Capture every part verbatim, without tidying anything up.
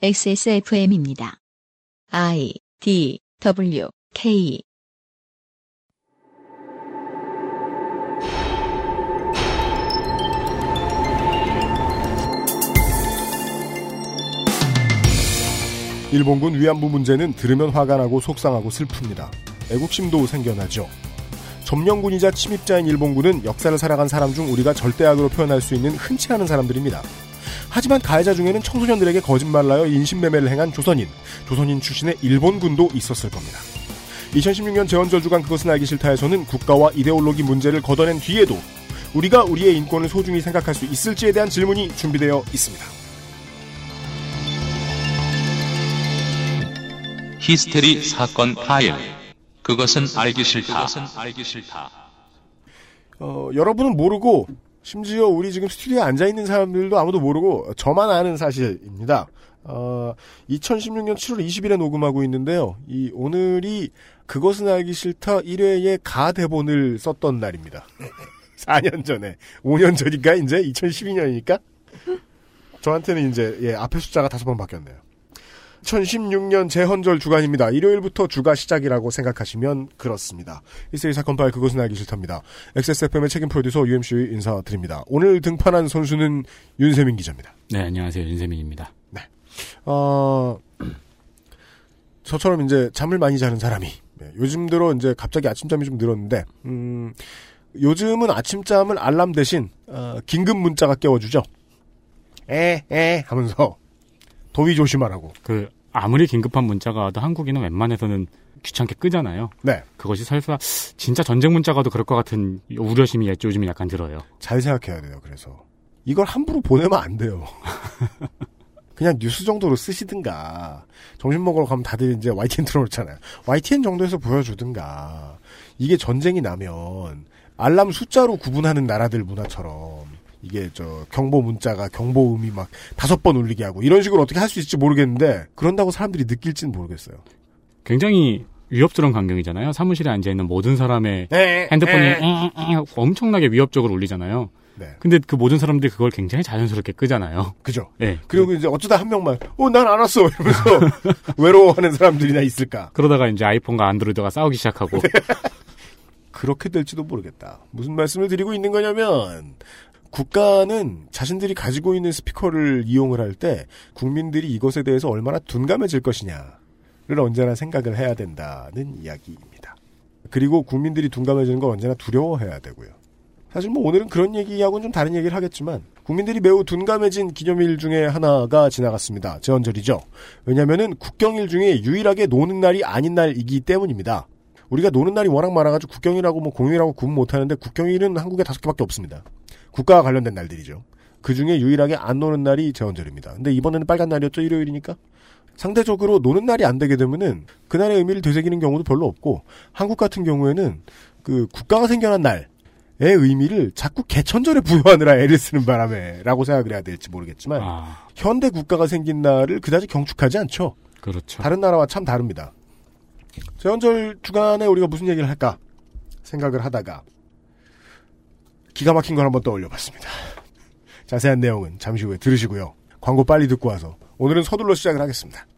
엑스에스에프엠입니다. 아이디더블유케이 일본군 위안부 문제는 들으면 화가 나고 속상하고 슬픕니다. 애국심도 생겨나죠. 점령군이자 침입자인 일본군은 역사를 살아간 사람 중 우리가 절대악으로 표현할 수 있는 흔치 않은 사람들입니다. 하지만 가해자 중에는 청소년들에게 거짓말을 하여 인신매매를 행한 조선인, 조선인 출신의 일본군도 있었을 겁니다. 이천십육 년 재헌저주간 그것은 알기 싫다에서는 국가와 이데올로기 문제를 걷어낸 뒤에도 우리가 우리의 인권을 소중히 생각할 수 있을지에 대한 질문이 준비되어 있습니다. 히스테리 사건 파일. 그것은 알기 싫다. 그것은 알기 싫다. 어, 여러분은 모르고 심지어 우리 지금 스튜디오에 앉아있는 사람들도 아무도 모르고 저만 아는 사실입니다. 어, 이천십육 년 칠월 이십일에 녹음하고 있는데요. 이 오늘이 그것은 알기 싫다 일 회에 가 대본을 썼던 날입니다. 사 년 전에. 오 년 전인가 이제 이천십이 년이니까. 저한테는 이제 예, 앞에 숫자가 다섯 번 바뀌었네요. 이천십육 년 재헌절 주간입니다. 일요일부터 주가 시작이라고 생각하시면 그렇습니다. 히스테리 사건 파일 그것은 알기 싫답니다. 엑스에스에프엠의 책임 프로듀서 유엠씨 인사드립니다. 오늘 등판한 선수는 윤세민 기자입니다. 네, 안녕하세요. 윤세민입니다. 네. 어, 저처럼 이제 잠을 많이 자는 사람이 네, 요즘 들어 이제 갑자기 아침잠이 좀 늘었는데 음, 요즘은 아침잠을 알람 대신 어, 긴급 문자가 깨워주죠. 에, 에 하면서 더위 조심하라고. 그 아무리 긴급한 문자가 와도 한국인은 웬만해서는 귀찮게 끄잖아요. 네. 그것이 설사 진짜 전쟁 문자가 와도 그럴 것 같은 우려심이 요즘 약간 들어요. 잘 생각해야 돼요. 그래서 이걸 함부로 보내면 안 돼요. 그냥 뉴스 정도로 쓰시든가. 점심 먹으러 가면 다들 이제 와이티엔 틀어놓잖아요. 와이티엔 정도에서 보여주든가. 이게 전쟁이 나면 알람 숫자로 구분하는 나라들 문화처럼. 이게 저 경보 문자가 경보음이 막 다섯 번 울리게 하고 이런 식으로 어떻게 할 수 있을지 모르겠는데 그런다고 사람들이 느낄지는 모르겠어요. 굉장히 위협스러운 광경이잖아요. 사무실에 앉아있는 모든 사람의 네, 핸드폰이 네. 에, 에, 에, 엄청나게 위협적으로 울리잖아요. 네. 근데 그 모든 사람들이 그걸 굉장히 자연스럽게 끄잖아요. 그죠. 네. 그리고 그, 이제 어쩌다 한 명만 어, 난 안 왔어 이러면서 외로워하는 사람들이나 있을까. 그러다가 이제 아이폰과 안드로이드가 싸우기 시작하고 네. 그렇게 될지도 모르겠다. 무슨 말씀을 드리고 있는 거냐면 국가는 자신들이 가지고 있는 스피커를 이용을 할 때 국민들이 이것에 대해서 얼마나 둔감해질 것이냐를 언제나 생각을 해야 된다는 이야기입니다. 그리고 국민들이 둔감해지는 걸 언제나 두려워해야 되고요. 사실 뭐 오늘은 그런 얘기하고는 좀 다른 얘기를 하겠지만 국민들이 매우 둔감해진 기념일 중에 하나가 지나갔습니다. 제헌절이죠. 왜냐하면은 국경일 중에 유일하게 노는 날이 아닌 날이기 때문입니다. 우리가 노는 날이 워낙 많아가지고 국경일하고 뭐 공휴일하고 구분 못하는데 국경일은 한국에 다섯 개밖에 없습니다. 국가와 관련된 날들이죠. 그중에 유일하게 안 노는 날이 제헌절입니다. 근데 이번에는 빨간 날이었죠. 일요일이니까. 상대적으로 노는 날이 안 되게 되면은 그날의 의미를 되새기는 경우도 별로 없고 한국 같은 경우에는 그 국가가 생겨난 날의 의미를 자꾸 개천절에 부여하느라 애를 쓰는 바람에 라고 생각을 해야 될지 모르겠지만 아... 현대 국가가 생긴 날을 그다지 경축하지 않죠. 그렇죠. 다른 나라와 참 다릅니다. 제헌절 주간에 우리가 무슨 얘기를 할까 생각을 하다가 기가 막힌 걸 한번 떠올려봤습니다. 자세한 내용은 잠시 후에 들으시고요. 광고 빨리 듣고 와서 오늘은 서둘러 시작을 하겠습니다.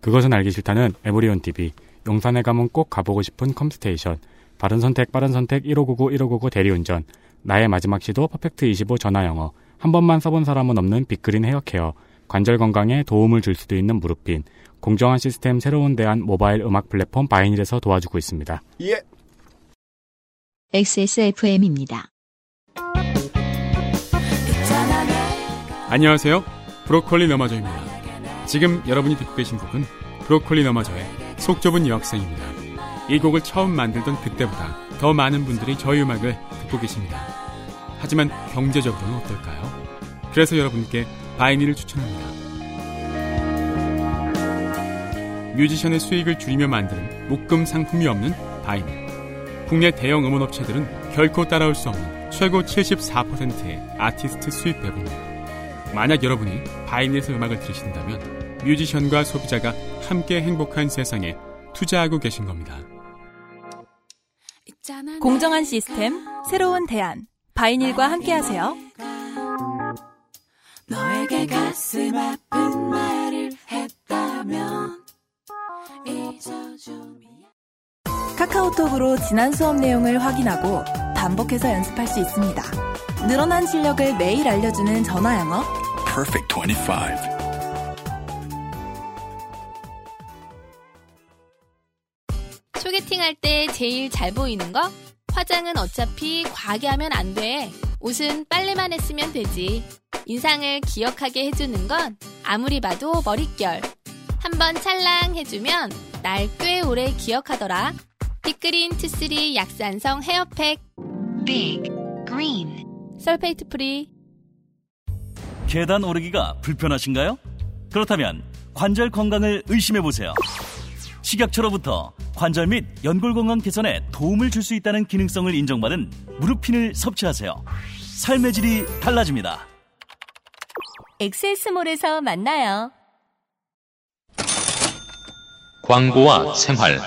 그것은 알기 싫다는 에브리온티비, 용산에 가면 꼭 가보고 싶은 컴스테이션, 바른선택 빠른선택 일오구구 일오구구 대리운전, 나의 마지막 시도 퍼펙트 이십오 전화영어, 한 번만 써본 사람은 없는 빅그린 헤어케어, 관절 건강에 도움을 줄 수도 있는 무릎핀, 공정한 시스템 새로운 대안 모바일 음악 플랫폼 바이닐에서 도와주고 있습니다. 예. 엑스에스에프엠입니다. 안녕하세요. 브로콜리 너마저입니다. 지금 여러분이 듣고 계신 곡은 브로콜리 너마저의 속 좁은 여학생입니다. 이 곡을 처음 만들던 그때보다 더 많은 분들이 저희 음악을 듣고 계십니다. 하지만 경제적으로는 어떨까요? 그래서 여러분께 바이닐을 추천합니다. 뮤지션의 수익을 줄이며 만드는 목금 상품이 없는 바이닐. 국내 대형 음원업체들은 결코 따라올 수 없는 최고 칠십사 퍼센트의 아티스트 수입 배분율. 만약 여러분이 바이닐에서 음악을 들으신다면 뮤지션과 소비자가 함께 행복한 세상에 투자하고 계신 겁니다. 공정한 시스템, 새로운 대안, 바이닐과 함께하세요. 너에게 가슴 아픈 말을 카카오톡으로 지난 수업 내용을 확인하고 반복해서 연습할 수 있습니다. 늘어난 실력을 매일 알려주는 전화 영어 퍼펙트 이십오. 소개팅할 때 제일 잘 보이는 거? 화장은 어차피 과하게 하면 안 돼. 옷은 빨래만 했으면 되지. 인상을 기억하게 해주는 건 아무리 봐도 머릿결. 한번 찰랑 해주면 날 꽤 오래 기억하더라. 빅그린 투쓰리 약산성 헤어팩. 빅그린 설페이트 프리. 계단 오르기가 불편하신가요? 그렇다면 관절 건강을 의심해보세요. 식약처로부터 관절 및 연골 건강 개선에 도움을 줄 수 있다는 기능성을 인정받은 무릎핀을 섭취하세요. 삶의 질이 달라집니다. 엑스에스몰에서 만나요. 광고와 생활.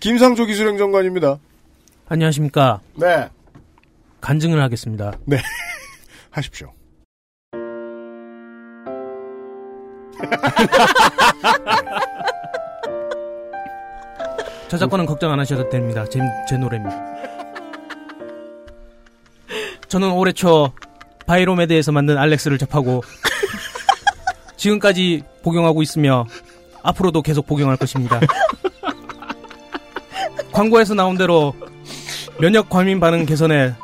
김상조 기술행정관입니다. 안녕하십니까. 네. 간증을 하겠습니다. 네. 하십시오. 저작권은 걱정 안 하셔도 됩니다. 제, 제 노래입니다. 저는 올해 초 바이로메드에서 만든 알렉스를 접하고 지금까지 복용하고 있으며 앞으로도 계속 복용할 것입니다. 광고에서 나온 대로 면역 과민 반응 개선에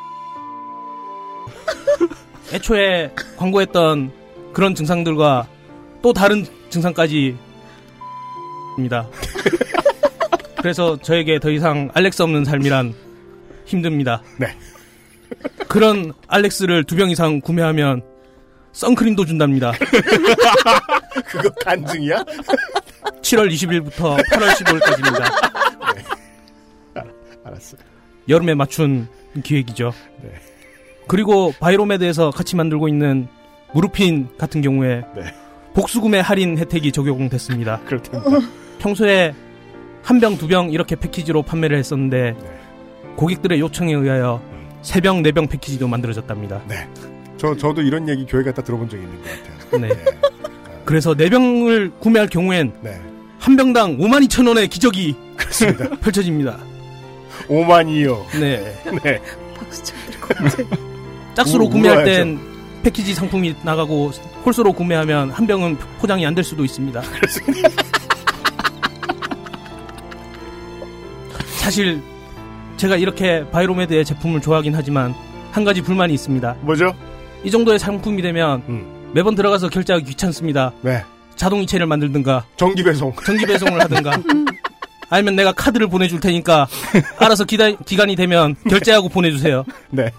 애초에 광고했던 그런 증상들과 또 다른 증상까지 입니다. 그래서 저에게 더 이상 알렉스 없는 삶이란 힘듭니다. 네. 그런 알렉스를 두 병 이상 구매하면 선크림도 준답니다. 그거 간증이야? 칠월 이십일부터 팔월 십오일까지입니다. 네. 아, 알았어요. 여름에 맞춘 기획이죠. 네. 그리고 바이로메드에서 같이 만들고 있는 무릎핀 같은 경우에 네. 복수구매 할인 혜택이 적용됐습니다. 그렇답니다. 평소에 한 병, 두 병 이렇게 패키지로 판매를 했었는데 네. 고객들의 요청에 의하여 세 병, 네 병 패키지도 만들어졌답니다. 네, 저, 저도 이런 얘기 교회 갔다 들어본 적이 있는 것 같아요. 네. 네. 그래서 네 병을 구매할 경우엔 네. 한 병당 오만 이천 원의 기적이 그렇습니다. 펼쳐집니다. 오만이요. 네. 네. 박수 쳐드릴 것 같아요. 짝수로 우, 구매할 울어야죠. 땐 패키지 상품이 나가고 홀수로 구매하면 한 병은 포장이 안 될 수도 있습니다. 그렇습니다. 사실 제가 이렇게 바이로메드의 제품을 좋아하긴 하지만 한 가지 불만이 있습니다. 뭐죠? 이 정도의 상품이 되면 음. 매번 들어가서 결제하기 귀찮습니다. 네. 자동이체를 만들든가 정기배송 정기배송을 하든가 아니면 내가 카드를 보내줄 테니까 알아서 기다, 기간이 되면 결제하고 네. 보내주세요. 네.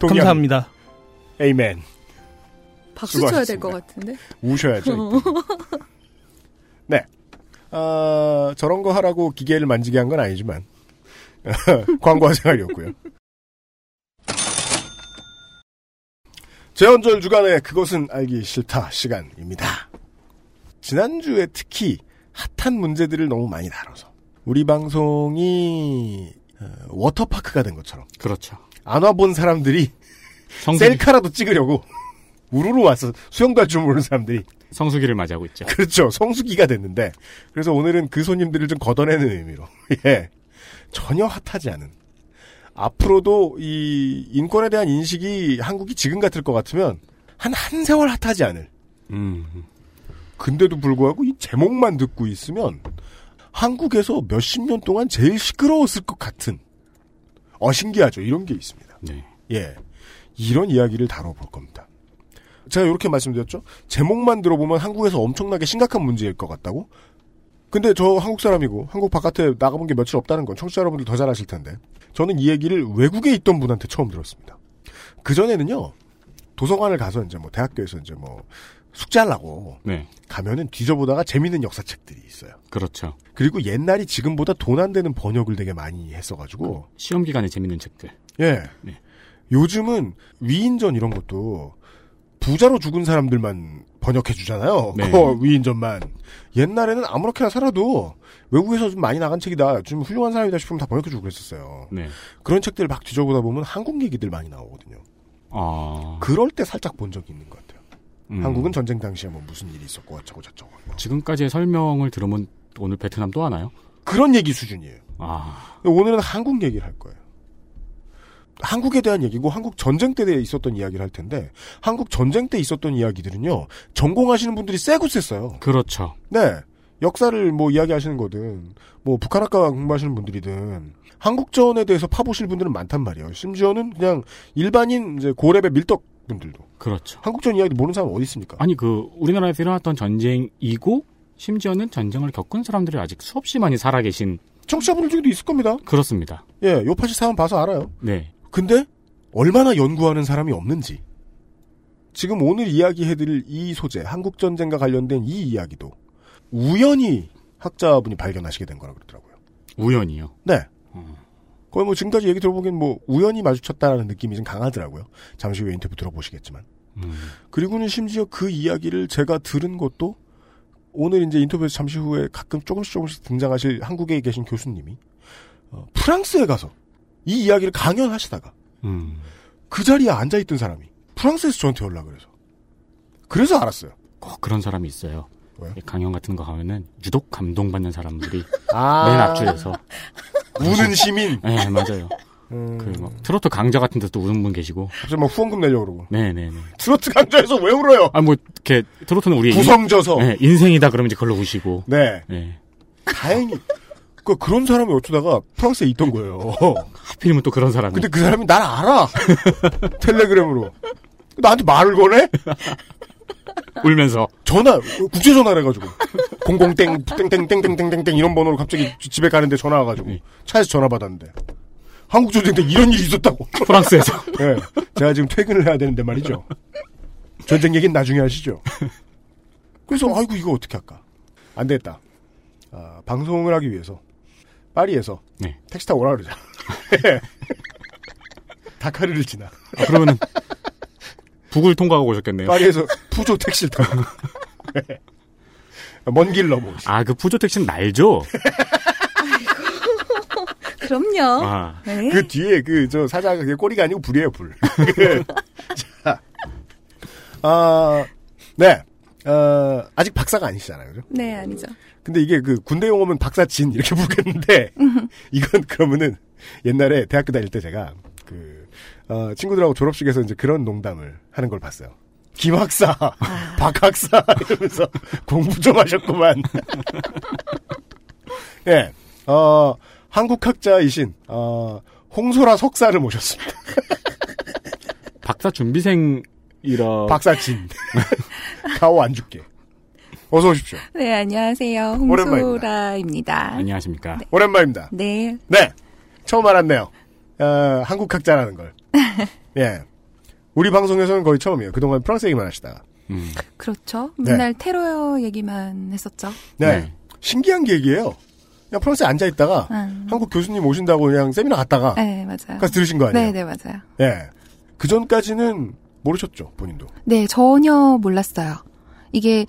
동양. 감사합니다. 에이맨. 박수 수고하셨습니다. 쳐야 될 것 같은데? 우셔야죠. 네. 어, 저런 거 하라고 기계를 만지게 한 건 아니지만 광고와 생활이었고요. 재헌절 주간에 그것은 알기 싫다 시간입니다. 지난주에 특히 핫한 문제들을 너무 많이 다뤄서 우리 방송이 어, 워터파크가 된 것처럼 그렇죠. 안 와본 사람들이 성수기. 셀카라도 찍으려고 우르르 와서 수영도 할 줄 모르는 사람들이 성수기를 맞이하고 있죠. 그렇죠. 성수기가 됐는데 그래서 오늘은 그 손님들을 좀 걷어내는 의미로 예. 전혀 핫하지 않은 앞으로도 이 인권에 대한 인식이 한국이 지금 같을 것 같으면 한 한 세월 핫하지 않을 음. 근데도 불구하고 이 제목만 듣고 있으면 한국에서 몇십 년 동안 제일 시끄러웠을 것 같은 어 신기하죠. 이런 게 있습니다. 네. 예. 이런 이야기를 다뤄볼 겁니다. 제가 이렇게 말씀드렸죠. 제목만 들어보면 한국에서 엄청나게 심각한 문제일 것 같다고. 근데 저 한국 사람이고 한국 바깥에 나가본 게 며칠 없다는 건 청취자 여러분들 더 잘 아실 텐데 저는 이 얘기를 외국에 있던 분한테 처음 들었습니다. 그전에는요. 도서관을 가서 이제 뭐 대학교에서 이제 뭐 숙제하려고 네. 가면은 뒤져보다가 재밌는 역사책들이 있어요. 그렇죠. 그리고 옛날이 지금보다 돈 안 되는 번역을 되게 많이 했어가지고 그 시험 기간에 재밌는 책들. 예. 네. 요즘은 위인전 이런 것도 부자로 죽은 사람들만 번역해 주잖아요. 네. 그 위인전만. 옛날에는 아무렇게나 살아도 외국에서 좀 많이 나간 책이다. 좀 훌륭한 사람이다 싶으면 다 번역해 주고 그랬었어요. 네. 그런 책들을 막 뒤져보다 보면 한국 얘기들 많이 나오거든요. 아. 그럴 때 살짝 본 적이 있는 것 같아요. 음. 한국은 전쟁 당시에 뭐 무슨 일이 있었고 어쩌고 저쩌고. 지금까지의 설명을 들으면 오늘 베트남 또 하나요? 그런 얘기 수준이에요. 아. 오늘은 한국 얘기를 할 거예요. 한국에 대한 얘기고 한국 전쟁 때 있었던 이야기를 할 텐데 한국 전쟁 때 있었던 이야기들은요. 전공하시는 분들이 세고 셌어요. 그렇죠. 네. 역사를 뭐 이야기하시는 거든 뭐 북한학과 공부하시는 분들이든 한국전에 대해서 파보실 분들은 많단 말이에요. 심지어는 그냥 일반인 이제 고렙의 밀덕 분들도. 그렇죠. 한국전 이야기도 모르는 사람 어디 있습니까? 아니 그 우리나라에서 일어났던 전쟁이고 심지어는 전쟁을 겪은 사람들이 아직 수없이 많이 살아계신 청취자분들 중에도 있을 겁니다. 그렇습니다. 예, 요파시 사람 봐서 알아요. 네. 근데 얼마나 연구하는 사람이 없는지. 지금 오늘 이야기해드릴 이 소재, 한국전쟁과 관련된 이 이야기도 우연히 학자분이 발견하시게 된 거라고 그러더라고요. 우연히요? 네. 음. 거의 뭐 지금까지 얘기 들어보기엔 뭐 우연히 마주쳤다라는 느낌이 좀 강하더라고요. 잠시 후에 인터뷰 들어보시겠지만. 음. 그리고는 심지어 그 이야기를 제가 들은 것도 오늘 이제 인터뷰에서 잠시 후에 가끔 조금씩 조금씩 등장하실 한국에 계신 교수님이 어, 프랑스에 가서 이 이야기를 강연하시다가 음. 그 자리에 앉아있던 사람이 프랑스에서 저한테 연락을 해서 그래서 알았어요. 꼭 그런 사람이 있어요. 왜요? 강연 같은 거 하면은 유독 감동받는 사람들이 아~ 맨 앞줄에서 우는 시민. 네 맞아요. 음... 그 막 트로트 강좌 같은 데도 우는 분 계시고 갑자기 막 후원금 내려고 그러고. 네네네. 트로트 강좌에서 왜 울어요? 아 뭐 이렇게 트로트는 우리 구성져서 인... 네, 인생이다 그러면 이제 걸러 우시고. 네. 네. 다행히. 그, 그런 사람이 어쩌다가 프랑스에 있던 거예요. 하필이면 또 그런 사람이. 근데 그 사람이 날 알아! 텔레그램으로. 나한테 말을 거네? 울면서. 전화, 국제전화를 해가지고. 공공땡, 땡땡땡땡땡땡 이런 번호로 갑자기 집에 가는데 전화 와가지고. 차에서 전화 받았는데. 한국전쟁 때 이런 일이 있었다고. 프랑스에서. 예. 네, 제가 지금 퇴근을 해야 되는데 말이죠. 전쟁 얘기는 나중에 하시죠. 그래서, 아이고, 이거 어떻게 할까. 안 됐다. 아, 방송을 하기 위해서 파리에서 네. 택시 타고 오라 그러자. 다카르를 지나. 아, 그러면 북을 통과하고 오셨겠네요. 파리에서 푸조 택시를 타고. 네. 먼 길 넘어. 아, 그 푸조 택시는 날죠? 그럼요. 아. 네. 그 뒤에 그 저 사자가 그게 꼬리가 아니고 불이에요, 불. 자, 아, 네. 어, 아직 박사가 아니시잖아요, 그죠? 네, 아니죠. 근데 이게 그 군대 용어면 박사진 이렇게 부르겠는데 이건 그러면은 옛날에 대학교 다닐 때 제가 그 어, 친구들하고 졸업식에서 이제 그런 농담을 하는 걸 봤어요. 김 학사, 박 학사 이러면서 공부 좀 하셨구만. 예, 네, 어, 한국 학자이신 어, 홍소라 석사를 모셨습니다. 박사 준비생. 이런 박사진 가오 안 줄게. 어서 오십시오. 네 안녕하세요 홍소라입니다. 안녕하십니까. 네. 오랜만입니다. 네네 네. 처음 알았네요. 어, 한국 학자라는 걸. 예 우리 방송에서는 거의 처음이에요. 그동안 프랑스 얘기만 하시다가. 음. 그렇죠. 맨날 네. 테러 얘기만 했었죠. 네, 네. 신기한 얘기예요. 그냥 프랑스에 앉아 있다가 음. 한국 교수님 오신다고 그냥 세미나 갔다가. 네 맞아요. 가서 들으신 거 아니에요? 네네 네, 맞아요. 예 그 전까지는. 모르셨죠, 본인도? 네, 전혀 몰랐어요. 이게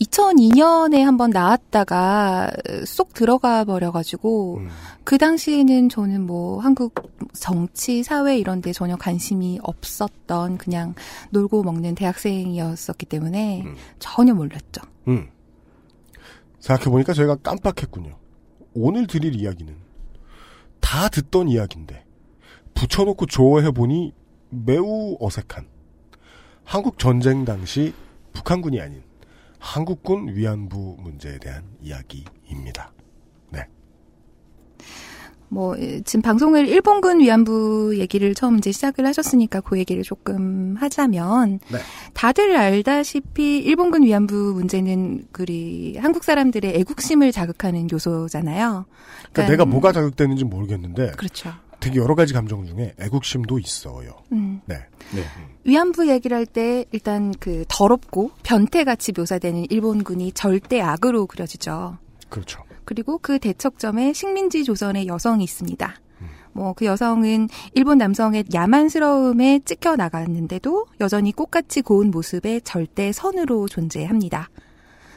이천이 년에 한번 나왔다가 쏙 들어가 버려가지고 음. 그 당시에는 저는 뭐 한국 정치, 사회 이런 데 전혀 관심이 없었던 그냥 놀고 먹는 대학생이었었기 때문에 음. 전혀 몰랐죠. 음. 생각해보니까 저희가 깜빡했군요. 오늘 드릴 이야기는 다 듣던 이야기인데 붙여놓고 조어해보니 매우 어색한 한국 전쟁 당시 북한군이 아닌 한국군 위안부 문제에 대한 이야기입니다. 네. 뭐 지금 방송을 일본군 위안부 얘기를 처음 이제 시작을 하셨으니까 그 얘기를 조금 하자면 네. 다들 알다시피 일본군 위안부 문제는 그리 한국 사람들의 애국심을 자극하는 요소잖아요. 그러니까, 그러니까 내가 뭐가 자극되는지 모르겠는데. 그렇죠. 되게 여러 가지 감정 중에 애국심도 있어요. 음. 네. 네. 위안부 얘기를 할 때 일단 그 더럽고 변태같이 묘사되는 일본군이 절대 악으로 그려지죠. 그렇죠. 그리고 그 대척점에 식민지 조선의 여성이 있습니다. 음. 뭐 그 여성은 일본 남성의 야만스러움에 찍혀 나갔는데도 여전히 꽃같이 고운 모습에 절대 선으로 존재합니다.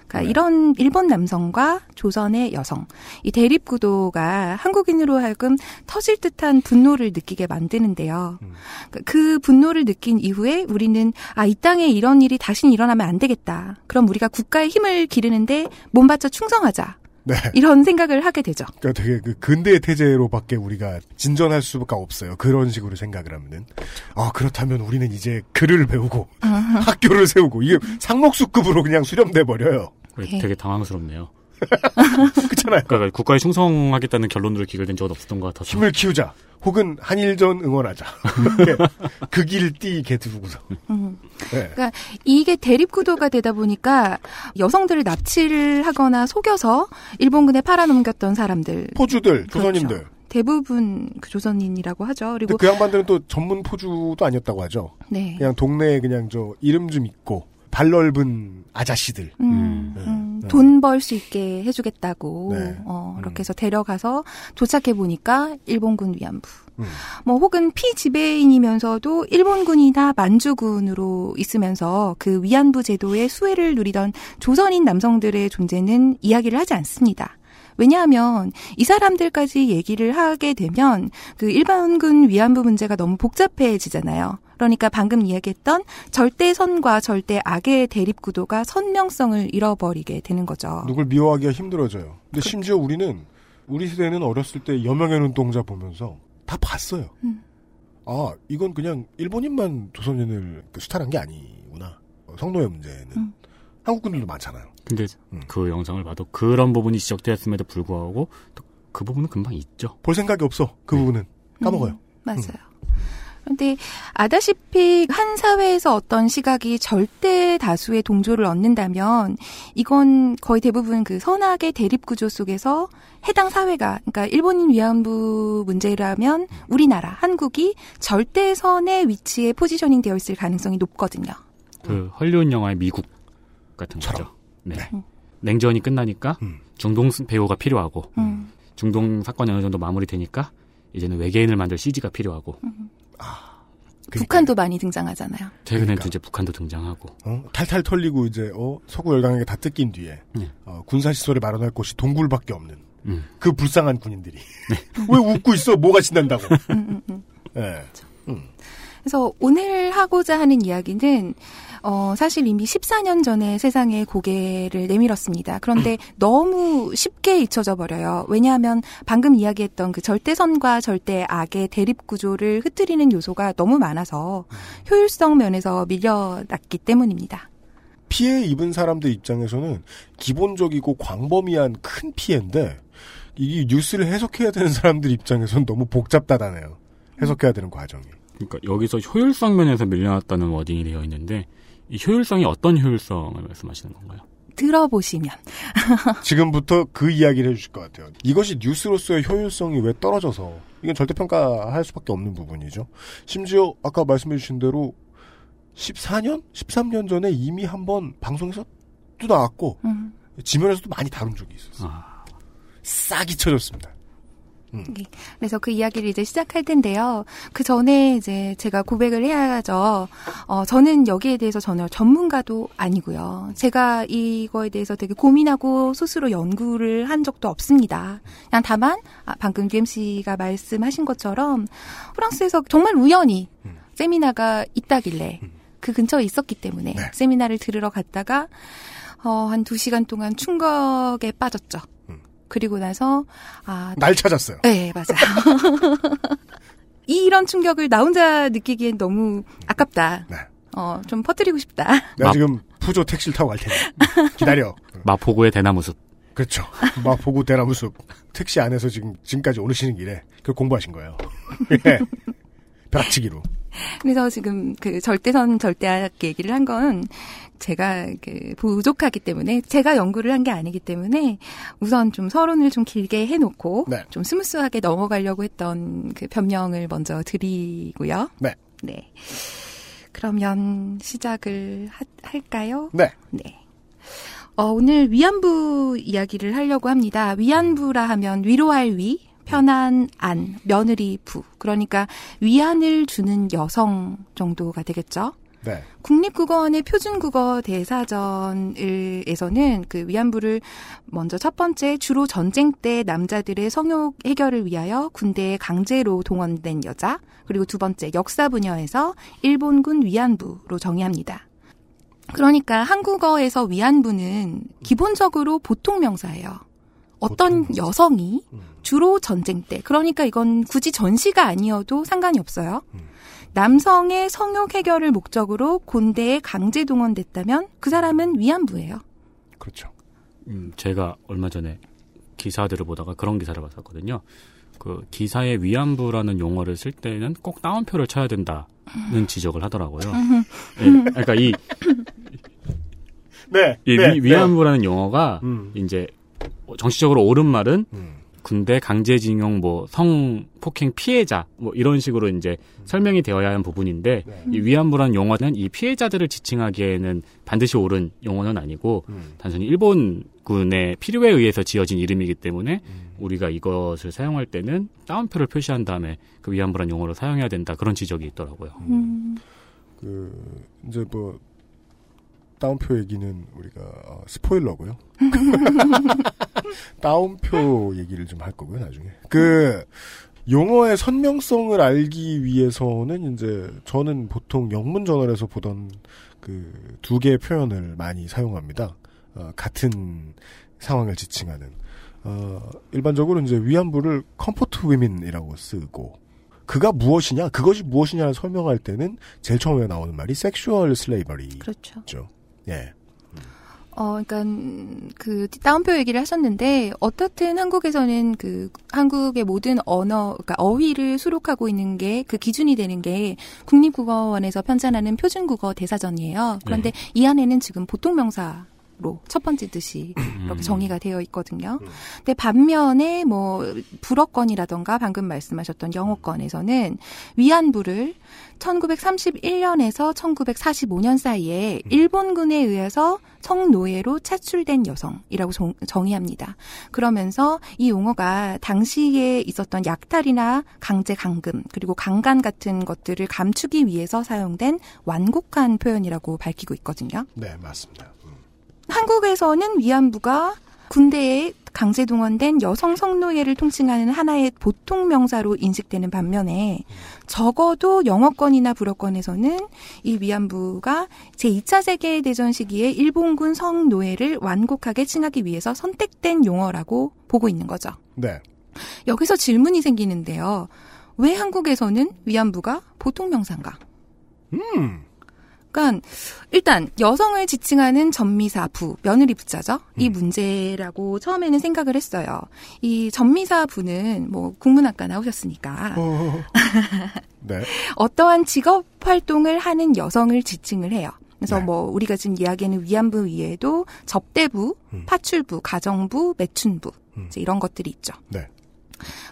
그러니까 네. 이런 일본 남성과 조선의 여성, 이 대립구도가 한국인으로 하여금 터질 듯한 분노를 느끼게 만드는데요. 음. 그 분노를 느낀 이후에 우리는 아, 이 땅에 이런 일이 다시는 일어나면 안 되겠다. 그럼 우리가 국가의 힘을 기르는데 몸 바쳐 충성하자. 네. 이런 생각을 하게 되죠. 그러니까 되게 그 근대의 태제로밖에 우리가 진전할 수밖에 없어요. 그런 식으로 생각을 하면은. 아, 그렇다면 우리는 이제 글을 배우고 학교를 세우고 이게 상목수급으로 그냥 수렴돼 버려요. 되게 당황스럽네요. 그렇잖아요. 그러니까 국가에 충성하겠다는 결론으로 기결된 적은 없었던 것 같아서. 힘을 키우자. 혹은 한일전 응원하자. 그 길 띠게 두고서. 음. 네. 그러니까 이게 대립구도가 되다 보니까 여성들을 납치를 하거나 속여서 일본군에 팔아넘겼던 사람들. 포주들, 조선인들. 그렇죠. 대부분 그 조선인이라고 하죠. 그리고 그 양반들은 또 전문 포주도 아니었다고 하죠. 네. 그냥 동네에 그냥 저 이름 좀 있고. 발 넓은 아자씨들. 음, 음, 네. 돈 벌 수 있게 해주겠다고 네. 어, 이렇게 해서 데려가서 도착해보니까 일본군 위안부. 음. 뭐 혹은 피지배인이면서도 일본군이나 만주군으로 있으면서 그 위안부 제도의 수혜를 누리던 조선인 남성들의 존재는 이야기를 하지 않습니다. 왜냐하면 이 사람들까지 얘기를 하게 되면 그 일본군 위안부 문제가 너무 복잡해지잖아요. 그러니까 방금 이야기했던 절대선과 절대악의 대립구도가 선명성을 잃어버리게 되는 거죠. 누굴 미워하기가 힘들어져요. 근데 그... 심지어 우리는 우리 세대는 어렸을 때 여명의 눈동자 보면서 다 봤어요. 음. 아, 이건 그냥 일본인만 조선인을 수탈한 게 아니구나. 성노예 문제는. 음. 한국군들도 많잖아요. 근데 음. 그 영상을 봐도 그런 부분이 지적되었음에도 불구하고 그 부분은 금방 있죠. 볼 생각이 없어. 그 네. 부분은. 까먹어요. 음, 맞아요. 음. 근데 아다시피 한 사회에서 어떤 시각이 절대 다수의 동조를 얻는다면 이건 거의 대부분 그 선악의 대립구조 속에서 해당 사회가 그러니까 일본인 위안부 문제라면 우리나라 한국이 절대선의 위치에 포지셔닝 되어 있을 가능성이 높거든요. 그 헐리우드 영화의 미국 같은 거죠. 처럼. 네. 네. 냉전이 끝나니까 음. 중동 배우가 필요하고 음. 중동 사건이 어느 정도 마무리되니까 이제는 외계인을 만들 씨지가 필요하고 음. 아, 그러니까. 북한도 많이 등장하잖아요. 최근에도 그러니까. 이제 북한도 등장하고 어? 탈탈 털리고 이제 어? 서구 열강에게 다 뜯긴 뒤에 네. 어, 군사시설에 마련할 곳이 동굴밖에 없는 음. 그 불쌍한 군인들이 네. 왜 웃고 있어? 뭐가 신난다고. 음, 음, 음. 네. 음. 그래서 오늘 하고자 하는 이야기는 어, 사실 이미 십사 년 전에 세상에 고개를 내밀었습니다. 그런데 너무 쉽게 잊혀져 버려요. 왜냐하면 방금 이야기했던 그 절대선과 절대악의 대립구조를 흐트리는 요소가 너무 많아서 효율성 면에서 밀려났기 때문입니다. 피해 입은 사람들 입장에서는 기본적이고 광범위한 큰 피해인데 이 뉴스를 해석해야 되는 사람들 입장에서는 너무 복잡다다네요. 해석해야 되는 과정이. 그러니까 여기서 효율성 면에서 밀려났다는 워딩이 되어 있는데 이 효율성이 어떤 효율성을 말씀하시는 건가요? 들어보시면. 지금부터 그 이야기를 해주실 것 같아요. 이것이 뉴스로서의 효율성이 왜 떨어져서 이건 절대평가할 수밖에 없는 부분이죠. 심지어 아까 말씀해주신 대로 십사 년? 십삼 년 전에 이미 한번 방송에서 또 나왔고 음. 지면에서도 많이 다룬 적이 있었어요. 아. 싹 잊혀졌습니다. 음. 그래서 그 이야기를 이제 시작할 텐데요. 그 전에 이제 제가 고백을 해야죠. 어, 저는 여기에 대해서 전혀 전문가도 아니고요. 제가 이거에 대해서 되게 고민하고 스스로 연구를 한 적도 없습니다. 그냥 다만 아, 방금 유엠씨가 말씀하신 것처럼 프랑스에서 정말 우연히 음. 세미나가 있다길래 음. 그 근처에 있었기 때문에 네. 세미나를 들으러 갔다가 어, 한 두 시간 동안 충격에 빠졌죠. 그리고 나서 아, 날 찾았어요. 네, 맞아요. 이런 충격을 나 혼자 느끼기엔 너무 아깝다. 네. 어, 좀 퍼뜨리고 싶다. 내가 마... 지금 푸조 택시를 타고 갈 텐데 기다려. 마포구의 대나무숲. 그렇죠. 마포구 대나무숲. 택시 안에서 지금 지금까지 오르시는 길에 그 공부하신 거예요. 예. 벼락치기로. 그래서 지금 그 절대선 절대악 얘기를 한 건 제가 그 부족하기 때문에 제가 연구를 한 게 아니기 때문에 우선 좀 서론을 좀 길게 해놓고 네. 좀 스무스하게 넘어가려고 했던 그 변명을 먼저 드리고요. 네. 네. 그러면 시작을 하, 할까요? 네. 네. 어, 오늘 위안부 이야기를 하려고 합니다. 위안부라 하면 위로할 위. 편한 안, 며느리 부. 그러니까 위안을 주는 여성 정도가 되겠죠. 네. 국립국어원의 표준국어 대사전에서는 그 위안부를 먼저 첫 번째 주로 전쟁 때 남자들의 성욕 해결을 위하여 군대에 강제로 동원된 여자. 그리고 두 번째 역사 분야에서 일본군 위안부로 정의합니다. 그러니까 한국어에서 위안부는 기본적으로 보통 명사예요. 어떤 보통. 여성이 주로 전쟁 때, 그러니까 이건 굳이 전시가 아니어도 상관이 없어요. 음. 남성의 성욕 해결을 목적으로 곤대에 강제 동원됐다면 그 사람은 위안부예요. 그렇죠. 음, 제가 얼마 전에 기사들을 보다가 그런 기사를 봤었거든요. 그 기사에 위안부라는 용어를 쓸 때는 꼭 따옴표를 쳐야 된다는 지적을 하더라고요. 네, 그러니까 이, 네, 이 네, 위, 위안부라는 네. 용어가 음. 이제 정치적으로 옳은 말은 음. 군대 강제징용 뭐 성폭행 피해자 뭐 이런 식으로 이제 설명이 되어야 하는 부분인데 네. 이 위안부라는 용어는 이 피해자들을 지칭하기에는 반드시 옳은 용어는 아니고 음. 단순히 일본군의 필요에 의해서 지어진 이름이기 때문에 음. 우리가 이것을 사용할 때는 따옴표를 표시한 다음에 그 위안부라는 용어를 사용해야 된다 그런 지적이 있더라고요. 음. 그 이제 뭐 따옴표 얘기는 우리가 어, 스포일러고요. 따옴표 얘기를 좀 할 거고요, 나중에. 그 용어의 선명성을 알기 위해서는 이제 저는 보통 영문 저널에서 보던 그 두 개의 표현을 많이 사용합니다. 어, 같은 상황을 지칭하는. 어, 일반적으로 이제 위안부를 컴포트 위민이라고 쓰고. 그가 무엇이냐, 그것이 무엇이냐를 설명할 때는 제일 처음에 나오는 말이 섹슈얼 슬레이버리. 그렇죠. 그렇죠. 예. 어, 그러니까 그 따옴표 얘기를 하셨는데 어떻든 한국에서는 그 한국의 모든 언어, 그러니까 어휘를 수록하고 있는 게 그 기준이 되는 게 국립국어원에서 편찬하는 표준국어 대사전이에요. 그런데 네. 이 안에는 지금 보통명사. 로 첫 번째 뜻이 이렇게 정의가 되어 있거든요. 근데 반면에 뭐 불어권이라던가 방금 말씀하셨던 영어권에서는 위안부를 천구백삼십일 년에서 천구백사십오 년 사이에 일본군에 의해서 성노예로 차출된 여성이라고 정, 정의합니다. 그러면서 이 용어가 당시에 있었던 약탈이나 강제 감금 그리고 강간 같은 것들을 감추기 위해서 사용된 완곡한 표현이라고 밝히고 있거든요. 네, 맞습니다. 한국에서는 위안부가 군대에 강제 동원된 여성 성노예를 통칭하는 하나의 보통 명사로 인식되는 반면에 적어도 영어권이나 불어권에서는 이 위안부가 제이 차 세계대전 시기에 일본군 성노예를 완곡하게 칭하기 위해서 선택된 용어라고 보고 있는 거죠. 네. 여기서 질문이 생기는데요. 왜 한국에서는 위안부가 보통 명사인가? 음. 그러니까 일단 여성을 지칭하는 전미사 부, 며느리 부자죠. 이 문제라고 처음에는 생각을 했어요. 이 전미사 부는 뭐 국문학과 나오셨으니까 어, 네. 어떠한 직업 활동을 하는 여성을 지칭을 해요. 그래서 네. 뭐 우리가 지금 이야기하는 위안부 외에도 접대부, 음. 파출부, 가정부, 매춘부 음. 이제 이런 것들이 있죠. 네.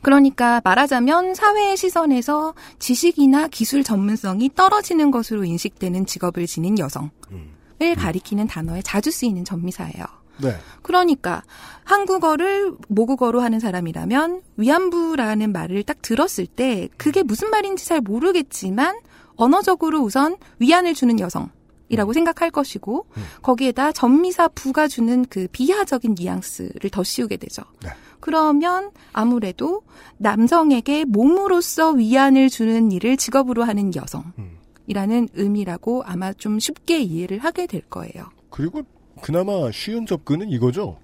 그러니까 말하자면 사회의 시선에서 지식이나 기술 전문성이 떨어지는 것으로 인식되는 직업을 지닌 여성을 음. 가리키는 단어에 자주 쓰이는 전미사예요. 네. 그러니까 한국어를 모국어로 하는 사람이라면 위안부라는 말을 딱 들었을 때 그게 무슨 말인지 잘 모르겠지만 언어적으로 우선 위안을 주는 여성. 이라고 생각할 것이고 음. 거기에다 전미사 부가 주는 그 비하적인 뉘앙스를 더 씌우게 되죠. 네. 그러면 아무래도 남성에게 몸으로써 위안을 주는 일을 직업으로 하는 여성이라는 음. 의미라고 아마 좀 쉽게 이해를 하게 될 거예요. 그리고 그나마 쉬운 접근은 이거죠.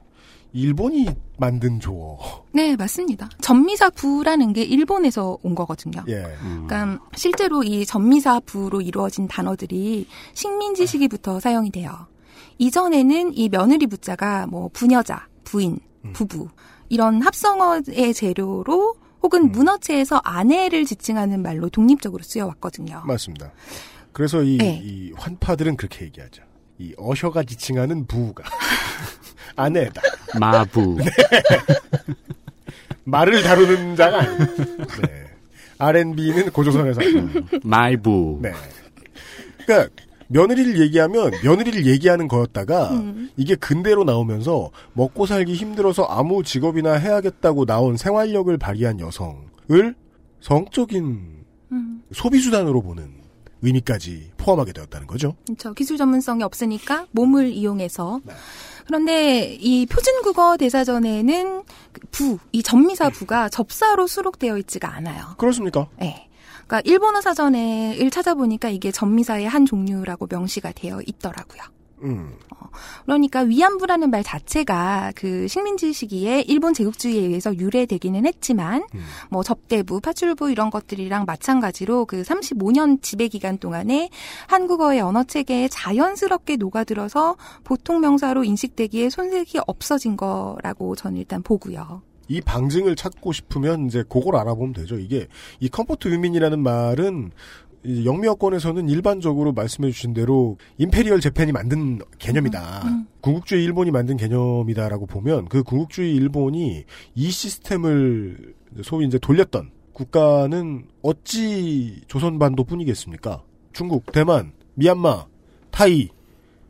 일본이 만든 조어. 네, 맞습니다. 전미사부라는 게 일본에서 온 거거든요. 예. 음. 그러니까 실제로 이 전미사부로 이루어진 단어들이 식민지 시기부터 사용이 돼요. 이전에는 이 며느리 부자가 뭐 부녀자, 부인, 부부 이런 합성어의 재료로 혹은 음. 문어체에서 아내를 지칭하는 말로 독립적으로 쓰여왔거든요. 맞습니다. 그래서 이, 네. 이 환파들은 그렇게 얘기하죠. 이 어셔가 지칭하는 부가 아내다. 마부. 네. 말을 다루는 자가. 네. 알앤비는 고조선에서. 마이부. 네. 그러니까 며느리를 얘기하면 며느리를 얘기하는 거였다가 음. 이게 근대로 나오면서 먹고 살기 힘들어서 아무 직업이나 해야겠다고 나온 생활력을 발휘한 여성을 성적인 음. 소비 수단으로 보는. 의미까지 포함하게 되었다는 거죠. 그렇죠. 기술 전문성이 없으니까 몸을 이용해서. 네. 그런데 이 표준국어 대사전에는 부, 이 전미사 부가 접사로 수록되어 있지가 않아요. 그렇습니까? 네. 그러니까 일본어 사전을 찾아보니까 이게 전미사의 한 종류라고 명시가 되어 있더라고요. 음. 어, 그러니까 위안부라는 말 자체가 그 식민지 시기에 일본 제국주의에 의해서 유래되기는 했지만 음. 뭐 접대부, 파출부 이런 것들이랑 마찬가지로 그 삼십오 년 지배 기간 동안에 한국어의 언어 체계에 자연스럽게 녹아들어서 보통 명사로 인식되기에 손색이 없어진 거라고 저는 일단 보고요. 이 방증을 찾고 싶으면 이제 그걸 알아보면 되죠. 이게 이 컴포트 유민이라는 말은 영미어권에서는 일반적으로 말씀해 주신 대로 임페리얼 재팬이 만든 개념이다. 음, 음. 군국주의 일본이 만든 개념이다라고 보면 그 군국주의 일본이 이 시스템을 소위 이제 돌렸던 국가는 어찌 조선반도뿐이겠습니까? 중국, 대만, 미얀마, 타이,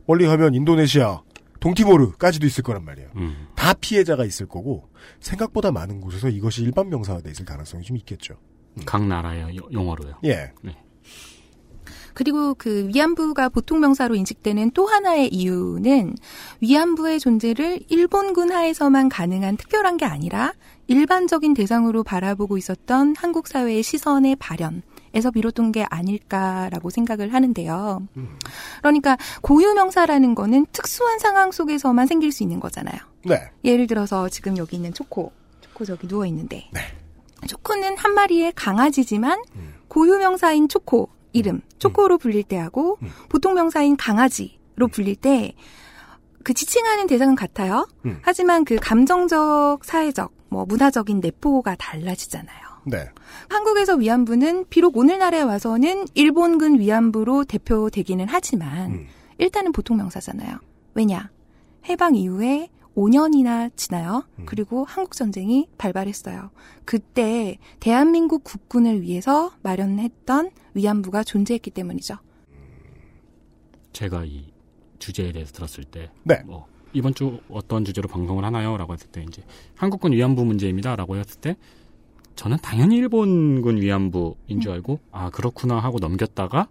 멀리 가면 인도네시아, 동티모르까지도 있을 거란 말이에요. 음. 다 피해자가 있을 거고 생각보다 많은 곳에서 이것이 일반 명사화돼 있을 가능성이 좀 있겠죠. 음. 각 나라의 용어로요. 예. 네. 그리고 그 위안부가 보통 명사로 인식되는 또 하나의 이유는 위안부의 존재를 일본군 하에서만 가능한 특별한 게 아니라 일반적인 대상으로 바라보고 있었던 한국 사회의 시선의 발현. 에서 비롯된 게 아닐까라고 생각을 하는데요. 그러니까 고유명사라는 거는 특수한 상황 속에서만 생길 수 있는 거잖아요. 네. 예를 들어서 지금 여기 있는 초코. 초코 저기 누워 있는데. 네. 초코는 한 마리의 강아지지만 음. 고유명사인 초코 이름, 초코로 음. 불릴 때하고 음. 보통 명사인 강아지로 불릴 때 그 지칭하는 대상은 같아요. 음. 하지만 그 감정적, 사회적, 뭐 문화적인 내포가 달라지잖아요. 네. 한국에서 위안부는 비록 오늘날에 와서는 일본군 위안부로 대표되기는 하지만 음. 일단은 보통 명사잖아요. 왜냐? 해방 이후에 오 년이나 지나요. 음. 그리고 한국전쟁이 발발했어요. 그때 대한민국 국군을 위해서 마련했던 위안부가 존재했기 때문이죠. 제가 이 주제에 대해서 들었을 때 네. 뭐 이번 주 어떤 주제로 방송을 하나요? 라고 했을 때 이제 한국군 위안부 문제입니다. 라고 했을 때 저는 당연히 일본군 위안부인 줄 알고 아 그렇구나 하고 넘겼다가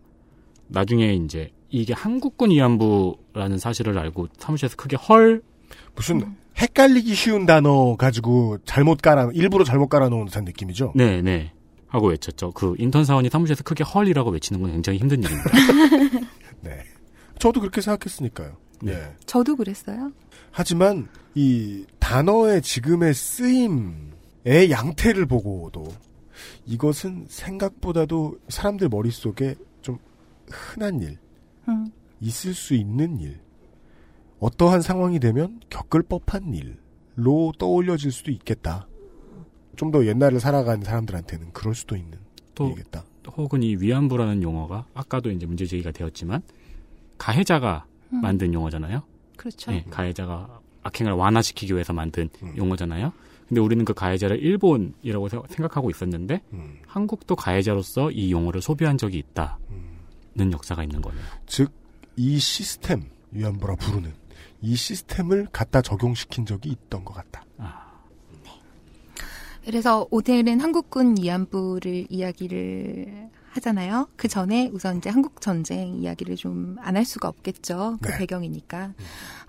나중에 이제 이게 한국군 위안부라는 사실을 알고 사무실에서 크게 헐 무슨 헷갈리기 쉬운 단어 가지고 잘못 깔아 일부러 잘못 깔아놓은 듯한 느낌이죠. 네네 하고 외쳤죠. 그 인턴 사원이 사무실에서 크게 헐이라고 외치는 건 굉장히 힘든 일입니다. 네 저도 그렇게 생각했으니까요. 네. 네 저도 그랬어요. 하지만 이 단어의 지금의 쓰임 의 양태를 보고도 이것은 생각보다도 사람들 머릿속에 좀 흔한 일, 음. 있을 수 있는 일, 어떠한 상황이 되면 겪을 법한 일로 떠올려질 수도 있겠다. 좀 더 옛날을 살아가는 사람들한테는 그럴 수도 있는 또, 일이겠다. 혹은 이 위안부라는 용어가 아까도 이제 문제 제기가 되었지만 가해자가 음. 만든 용어잖아요. 그렇죠. 네, 가해자가 악행을 완화시키기 위해서 만든 음. 용어잖아요. 근데 우리는 그 가해자를 일본이라고 생각하고 있었는데 음. 한국도 가해자로서 이 용어를 소비한 적이 있다는 음. 역사가 있는 거네요. 즉, 이 시스템, 위안부라 부르는 이 시스템을 갖다 적용시킨 적이 있던 것 같다. 아. 네. 그래서 오늘은 한국군 위안부를 이야기를 하잖아요. 그 전에 우선 이제 한국 전쟁 이야기를 좀 안 할 수가 없겠죠. 그 네. 배경이니까.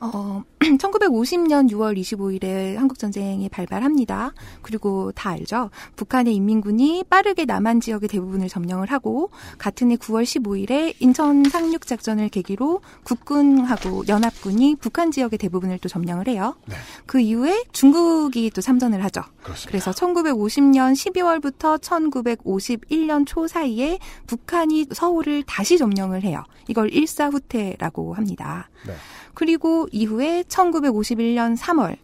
어, 천구백오십 년 유월 이십오 일에 한국 전쟁이 발발합니다. 그리고 다 알죠. 북한의 인민군이 빠르게 남한 지역의 대부분을 점령을 하고 같은 해 구월 십오 일에 인천 상륙 작전을 계기로 국군하고 연합군이 북한 지역의 대부분을 또 점령을 해요. 네. 그 이후에 중국이 또 참전을 하죠. 그렇습니다. 그래서 천구백오십 년 십이월부터 천구백오십일 년 초 사이에 북한이 서울을 다시 점령을 해요. 이걸 일사후퇴라고 합니다. 네. 그리고 이후에 천구백오십일 년 삼월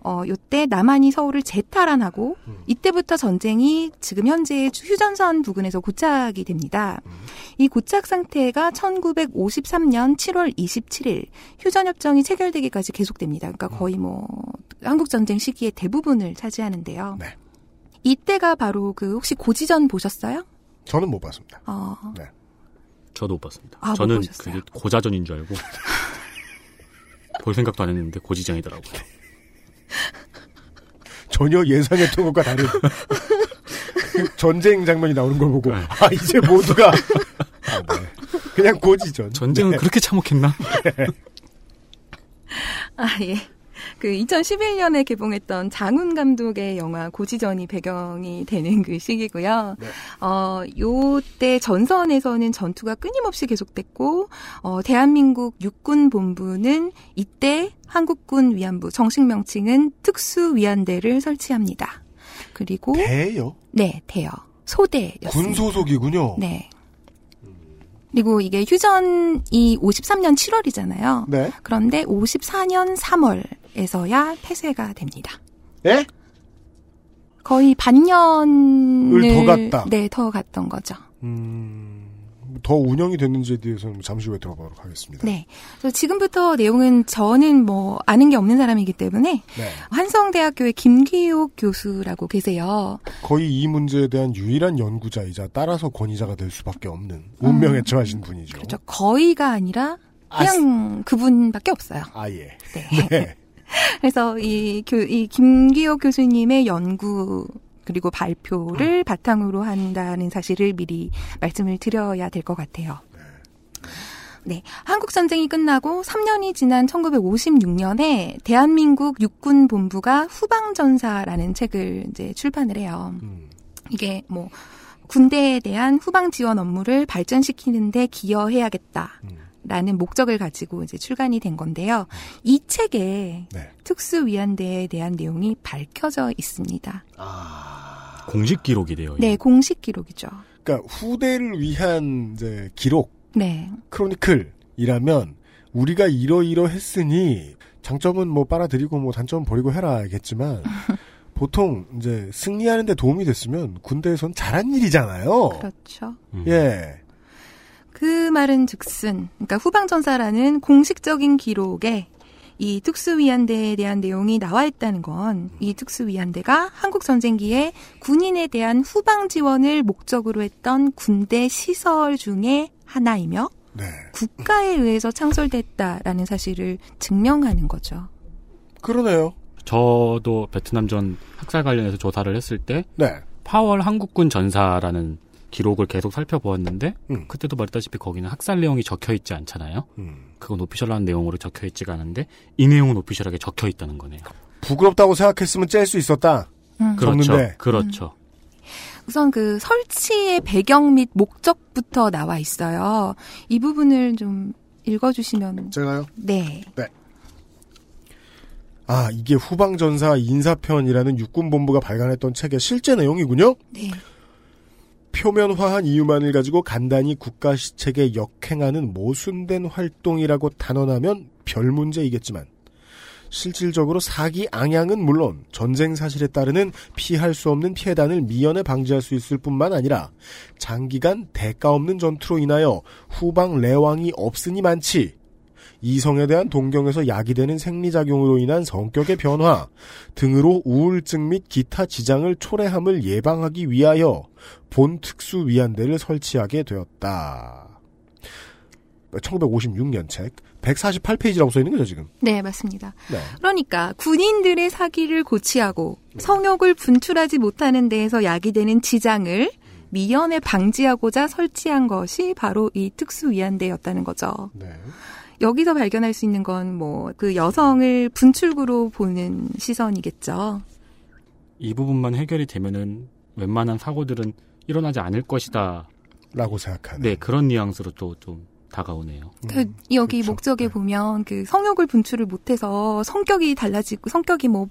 어, 이때 남한이 서울을 재탈환하고 음. 이때부터 전쟁이 지금 현재의 휴전선 부근에서 고착이 됩니다. 음. 이 고착 상태가 천구백오십삼 년 칠월 이십칠 일 휴전협정이 체결되기까지 계속됩니다. 그러니까 거의 뭐 한국전쟁 시기의 대부분을 차지하는데요. 네. 이때가 바로 그 혹시 고지전 보셨어요? 저는 못 봤습니다. 어. 네. 저도 못 봤습니다. 아, 저는 못 그게 고자전인 줄 알고 볼 생각도 안 했는데 고지전이더라고요. 전혀 예상했던 것과 다른 전쟁 장면이 나오는 걸 보고 아 이제 모두가 아, 네. 그냥 고지전. 전쟁은 네. 그렇게 참혹했나? 네. 아 예. 그 이천십일 년에 개봉했던 장훈 감독의 영화 고지전이 배경이 되는 그 시기고요. 네. 어, 요때 전선에서는 전투가 끊임없이 계속됐고 어, 대한민국 육군본부는 이때 한국군 위안부 정식 명칭은 특수위안대를 설치합니다. 그리고 대요? 네, 대요. 소대였습니다. 군 소속이군요. 네. 그리고 이게 휴전이 오십삼 년 칠월이잖아요. 네. 그런데 오십사 년 삼월에서야 폐쇄가 됩니다. 예? 거의 반년을 더 갔다. 네, 더 갔던 거죠. 음, 더 운영이 됐는지에 대해서는 잠시 후에 들어보도록 하겠습니다. 네. 그래서 지금부터 내용은 저는 뭐 아는 게 없는 사람이기 때문에 네. 한성대학교의 김기옥 교수라고 계세요. 거의 이 문제에 대한 유일한 연구자이자 따라서 권위자가 될 수밖에 없는 운명에 처하신 음, 분이죠. 그렇죠. 거의가 아니라 그냥 아, 그분밖에 없어요. 아 예. 네. 네. 그래서 이, 교, 이 김기옥 교수님의 연구 그리고 발표를 음. 바탕으로 한다는 사실을 미리 말씀을 드려야 될 것 같아요. 네, 한국전쟁이 끝나고 삼 년이 지난 천구백오십육 년에 대한민국 육군본부가 후방전사라는 책을 이제 출판을 해요. 음. 이게 뭐 군대에 대한 후방 지원 업무를 발전시키는 데 기여해야겠다. 음. 라는 목적을 가지고 이제 출간이 된 건데요. 이 책에 네. 특수위안대에 대한 내용이 밝혀져 있습니다. 아, 공식 기록이 돼요. 네, 공식 기록이죠. 그러니까 후대를 위한 이제 기록, 네. 크로니클이라면 우리가 이러이러했으니 장점은 뭐 빨아들이고 뭐 단점은 버리고 해라겠지만 보통 이제 승리하는데 도움이 됐으면 군대에선 잘한 일이잖아요. 그렇죠. 음. 예. 그 말은 즉슨, 그러니까 후방전사라는 공식적인 기록에 이 특수위안대에 대한 내용이 나와 있다는 건 이 특수위안대가 한국전쟁기에 군인에 대한 후방지원을 목적으로 했던 군대 시설 중에 하나이며 네. 국가에 의해서 창설됐다라는 사실을 증명하는 거죠. 그러네요. 저도 베트남전 학살 관련해서 조사를 했을 때 네. 파월 한국군 전사라는 기록을 계속 살펴보았는데 음. 그때도 말했다시피 거기는 학살 내용이 적혀있지 않잖아요. 음. 그건 오피셜한 내용으로 적혀있지가 않은데 이 내용은 오피셜하게 적혀있다는 거네요. 부끄럽다고 생각했으면 짤 수 있었다. 음. 그렇죠. 적는데. 그렇죠. 음. 우선 그 설치의 배경 및 목적부터 나와 있어요. 이 부분을 좀 읽어주시면. 제가요? 네. 네. 아, 이게 후방전사 인사편이라는 육군본부가 발간했던 책의 실제 내용이군요. 네. 표면화한 이유만을 가지고 간단히 국가 시책에 역행하는 모순된 활동이라고 단언하면 별 문제이겠지만 실질적으로 사기 앙양은 물론 전쟁 사실에 따르는 피할 수 없는 피해단을 미연에 방지할 수 있을 뿐만 아니라 장기간 대가 없는 전투로 인하여 후방 내왕이 없으니 많지 이성에 대한 동경에서 야기되는 생리작용으로 인한 성격의 변화 등으로 우울증 및 기타 지장을 초래함을 예방하기 위하여 본 특수위안대를 설치하게 되었다. 천구백오십육 년 책 백사십팔 페이지라고 써있는 거죠 지금? 네, 맞습니다. 네. 그러니까 군인들의 사기를 고치하고 성욕을 분출하지 못하는 데에서 야기되는 지장을 미연에 방지하고자 설치한 것이 바로 이 특수위안대였다는 거죠. 네. 여기서 발견할 수 있는 건 뭐 그 여성을 분출구로 보는 시선이겠죠. 이 부분만 해결이 되면은 웬만한 사고들은 일어나지 않을 것이다. 라고 생각하는. 네, 그런 뉘앙스로 또 좀 다가오네요. 그 음, 여기 그쵸. 목적에 네. 보면 그 성욕을 분출을 못해서 성격이 달라지고 성격이 뭐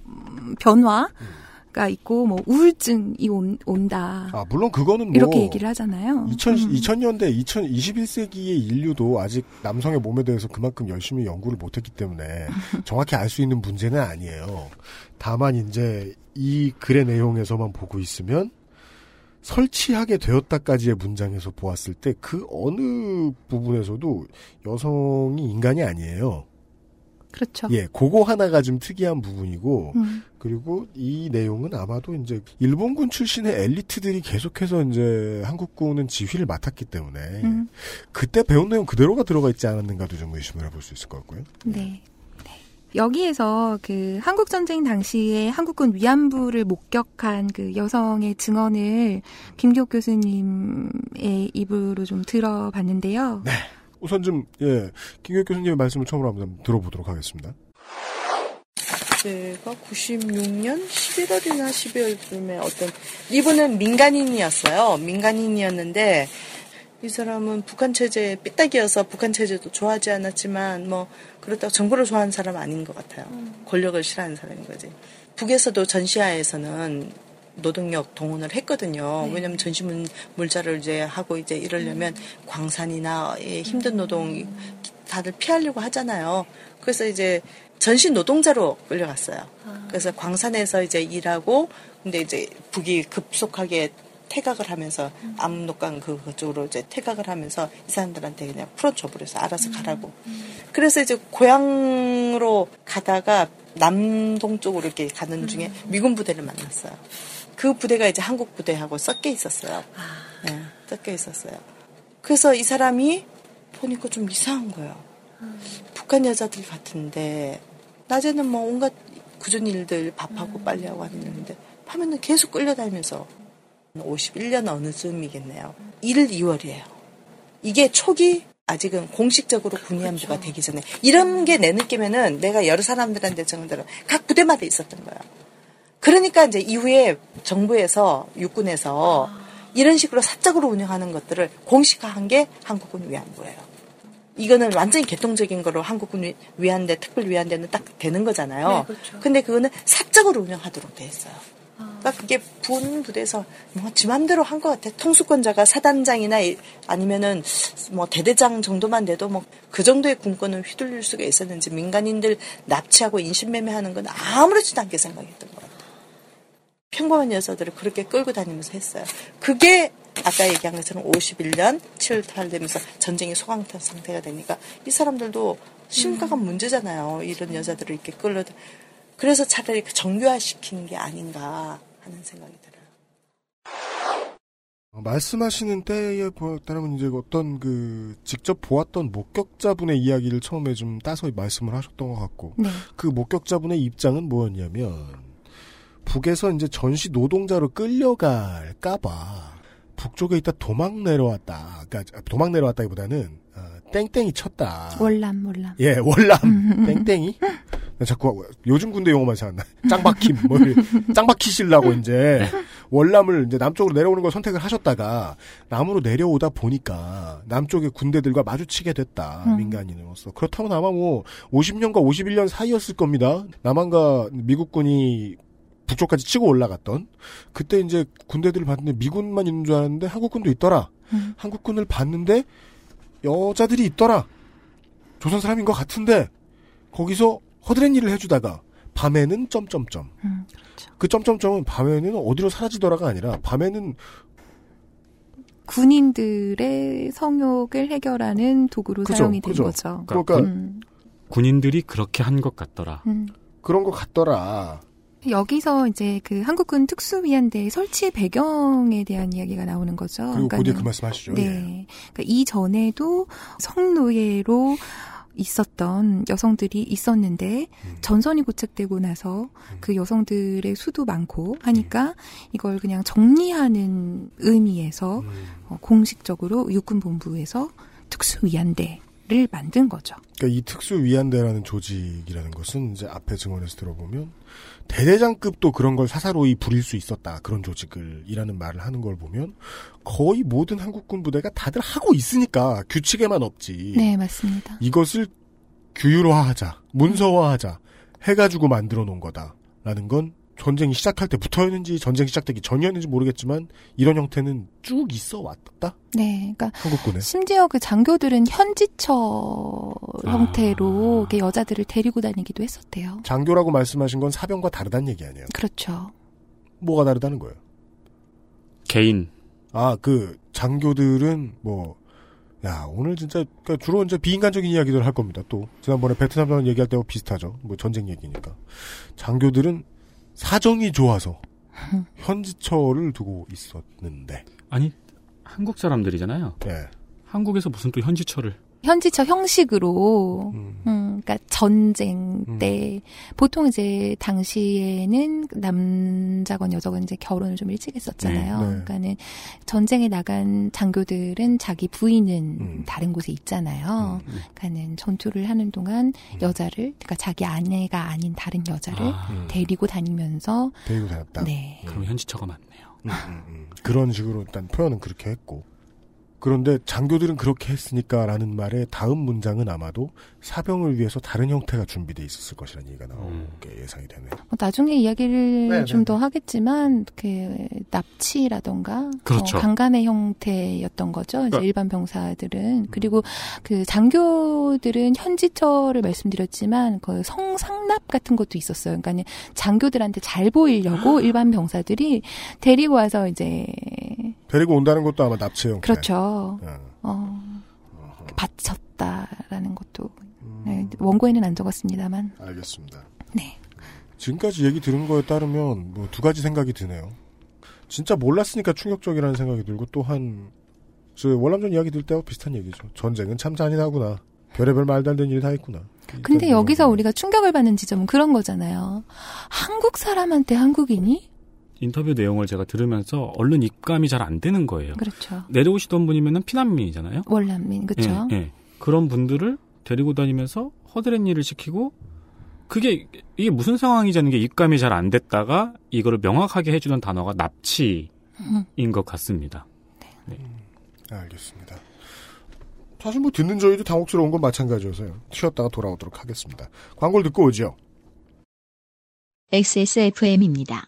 변화. 음. 가 있고 뭐 우울증이 온, 온다. 아 물론 그거는 뭐 이렇게 얘기를 하잖아요. 이천, 이천 년대 이천이십일 세기의 인류도 아직 남성의 몸에 대해서 그만큼 열심히 연구를 못했기 때문에 정확히 알 수 있는 문제는 아니에요. 다만 이제 이 글의 내용에서만 보고 있으면 설치하게 되었다까지의 문장에서 보았을 때 그 어느 부분에서도 여성이 인간이 아니에요. 그렇죠. 예, 그거 하나가 좀 특이한 부분이고, 음. 그리고 이 내용은 아마도 이제 일본군 출신의 엘리트들이 계속해서 이제 한국군은 지휘를 맡았기 때문에 음. 그때 배운 내용 그대로가 들어가 있지 않았는가도 좀 의심을 해볼 수 있을 것 같고요. 네. 네. 여기에서 그 한국 전쟁 당시에 한국군 위안부를 목격한 그 여성의 증언을 김기옥 교수님의 입으로 좀 들어봤는데요. 네. 우선 좀 예 김기옥 교수님의 말씀을 처음으로 한번 들어보도록 하겠습니다. 제가 구십육 년 십일월이나 십이월쯤에 어떤, 이분은 민간인이었어요. 민간인이었는데, 이 사람은 북한 체제에 삐딱이어서 북한 체제도 좋아하지 않았지만, 뭐, 그렇다고 정부를 좋아하는 사람 아닌 것 같아요. 권력을 싫어하는 사람인 거지. 북에서도 전시하에서는 노동력 동원을 했거든요. 네. 왜냐면 전시문 물자를 이제 하고 이제 이러려면 음. 광산이나 힘든 노동 음. 다들 피하려고 하잖아요. 그래서 이제 전시 노동자로 끌려갔어요. 아. 그래서 광산에서 이제 일하고, 근데 이제 북이 급속하게 퇴각을 하면서 음. 압록강 그, 그쪽으로 이제 퇴각을 하면서 이 사람들한테 그냥 풀어줘버려서 알아서 가라고. 음. 그래서 이제 고향으로 가다가 남동쪽으로 이렇게 가는 중에 미군 부대를 만났어요. 그 부대가 이제 한국 부대하고 섞여 있었어요. 아. 네, 섞여 있었어요. 그래서 이 사람이 보니까 좀 이상한 거예요. 음. 북한 여자들 같은데 낮에는 뭐 온갖 굳은 일들 밥하고 음. 빨래하고 하는데 밤에는 계속 끌려다니면서 오십일 년 어느 쯤이겠네요. 일, 이월이에요. 이게 초기 아직은 공식적으로 군의안보가 그렇죠. 되기 전에 이런 게 내 느낌에는 내가 여러 사람들한테 적은 대로 각 부대마다 있었던 거예요. 그러니까 이제 이후에 정부에서 육군에서 아. 이런 식으로 사적으로 운영하는 것들을 공식화한 게 한국군 위안부예요. 이거는 완전히 개통적인 거로 한국군 위안대, 특별 위안대는 딱 되는 거잖아요. 네, 그렇죠. 근데 그거는 사적으로 운영하도록 돼 있어요. 그러니까 그게 군 부대에서 뭐 지 맘대로 한 것 같아. 통수권자가 사단장이나 아니면은 뭐 대대장 정도만 돼도 뭐 그 정도의 군권을 휘둘릴 수가 있었는지 민간인들 납치하고 인신매매하는 건 아무렇지도 않게 생각했던 것 같아. 평범한 여자들을 그렇게 끌고 다니면서 했어요. 그게 아까 얘기한 것처럼 오십일 년 칠월 팔월 되면서 전쟁이 소강탄 상태가 되니까 이 사람들도 심각한 문제잖아요. 이런 여자들을 이렇게 끌려. 그래서 차라리 정교화시키는 게 아닌가 하는 생각이 들어요. 말씀하시는 때에 따르면 이제 어떤 그 직접 보았던 목격자분의 이야기를 처음에 좀 따서 말씀을 하셨던 것 같고 네. 그 목격자분의 입장은 뭐였냐면 북에서 이제 전시 노동자로 끌려갈까봐 북쪽에 있다 도망 내려왔다. 그러니까 도망 내려왔다기보다는 어, 땡땡이 쳤다. 월남 월남. 예 월남 땡땡이. 자꾸 요즘 군대 용어만 생각나. 짱박힘, 뭐 짱박히시려고 이제 월남을 이제 남쪽으로 내려오는 걸 선택을 하셨다가 남으로 내려오다 보니까 남쪽의 군대들과 마주치게 됐다. 음. 민간인으로서. 그렇다면 아마 뭐 오십 년과 오십일 년 사이였을 겁니다. 남한과 미국군이 북쪽까지 치고 올라갔던 그때 이제 군대들을 봤는데 미군만 있는 줄 알았는데 한국군도 있더라. 음. 한국군을 봤는데 여자들이 있더라. 조선 사람인 것 같은데 거기서 허드렛 일을 해주다가 밤에는 점점점. 음, 그렇죠. 그 점점점은 밤에는 어디로 사라지더라가 아니라 밤에는 군인들의 성욕을 해결하는 도구로 그죠, 사용이 그죠. 된 거죠. 그러니까 음. 군인들이 그렇게 한 것 같더라. 음. 그런 것 같더라. 여기서 이제 그 한국군 특수위안대 설치 배경에 대한 이야기가 나오는 거죠. 그리고 그러니까는, 곧에 그 말씀하시죠. 네. 예. 그러니까 이전에도 성노예로 있었던 여성들이 있었는데 음. 전선이 고착되고 나서 음. 그 여성들의 수도 많고 하니까 음. 이걸 그냥 정리하는 의미에서 음. 어, 공식적으로 육군본부에서 특수위안대를 만든 거죠. 그러니까 이 특수위안대라는 조직이라는 것은 이제 앞에 증언에서 들어보면 대대장급도 그런 걸 사사로이 부릴 수 있었다. 그런 조직을 이라는 말을 하는 걸 보면 거의 모든 한국군 부대가 다들 하고 있으니까 규칙에만 없지. 네, 맞습니다. 이것을 규율화하자, 문서화하자 해가지고 만들어 놓은 거다라는 건 전쟁이 시작할 때부터였는지 전쟁 시작되기 전이었는지 모르겠지만 이런 형태는 쭉 있어 왔다. 네, 그러니까 한국군에 심지어 그 장교들은 현지처 아. 형태로 여자들을 데리고 다니기도 했었대요. 장교라고 말씀하신 건 사병과 다르다는 얘기 아니에요? 그렇죠. 뭐가 다르다는 거예요? 개인. 아, 그 장교들은 뭐. 야, 오늘 진짜, 그러니까 주로 이제 비인간적인 이야기들 할 겁니다. 또 지난번에 베트남 얘기할 때와 비슷하죠. 뭐 전쟁 얘기니까 장교들은. 사정이 좋아서 현지처를 두고 있었는데 아니 한국 사람들이잖아요. 네. 한국에서 무슨 또 현지처를 현지처 형식으로 음. 음, 그러니까 전쟁 때, 음. 보통 이제 당시에는 남자건 여자건 이제 결혼을 좀 일찍 했었잖아요. 네, 네. 그러니까는 전쟁에 나간 장교들은 자기 부인은 음. 다른 곳에 있잖아요. 음, 음. 그러니까는 전투를 하는 동안 음. 여자를, 그러니까 자기 아내가 아닌 다른 여자를 아, 음. 데리고 다니면서 데리고 다녔다. 네. 음. 그럼 현지처가 맞네요. 음, 음, 음. 그런 식으로 일단 표현은 그렇게 했고. 그런데 장교들은 그렇게 했으니까라는 말의 다음 문장은 아마도 사병을 위해서 다른 형태가 준비되어 있었을 것이라는 얘기가 나오게 음. 예상이 되네요. 나중에 이야기를 네, 좀 더 네. 하겠지만 그 납치라던가 그렇죠. 어, 강간의 형태였던 거죠. 그러니까. 이제 일반 병사들은. 그리고 그 장교들은 현지처를 말씀드렸지만 그 성상납 같은 것도 있었어요. 그러니까 장교들한테 잘 보이려고 일반 병사들이 데리고 와서 이제 데리고 온다는 것도 아마 납치 형태. 그렇죠. 어, 어, 바쳤다라는 것도 네, 원고에는 안 적었습니다만. 알겠습니다. 네. 지금까지 얘기 들은 거에 따르면 뭐 두 가지 생각이 드네요. 진짜 몰랐으니까 충격적이라는 생각이 들고 또한 월남전 이야기 들 때와 비슷한 얘기죠. 전쟁은 참 잔인하구나. 별의별 말도 안 되는 일이 다 있구나. 근데 여기서 우리가 충격을 받는 지점은 그런 거잖아요. 한국 사람한테 한국인이? 인터뷰 내용을 제가 들으면서 얼른 입감이 잘 안 되는 거예요. 그렇죠. 내려오시던 분이면 피난민이잖아요. 월난민, 그렇죠. 예, 예. 그런 분들을 데리고 다니면서 허드렛 일을 시키고 그게 이게 무슨 상황이냐는 게 입감이 잘 안 됐다가 이거를 명확하게 해주는 단어가 납치인 음. 것 같습니다. 네. 네. 음, 알겠습니다. 사실 뭐 듣는 저희도 당혹스러운 건 마찬가지여서요. 쉬었다가 돌아오도록 하겠습니다. 광고를 듣고 오죠. 엑스에스에프엠입니다.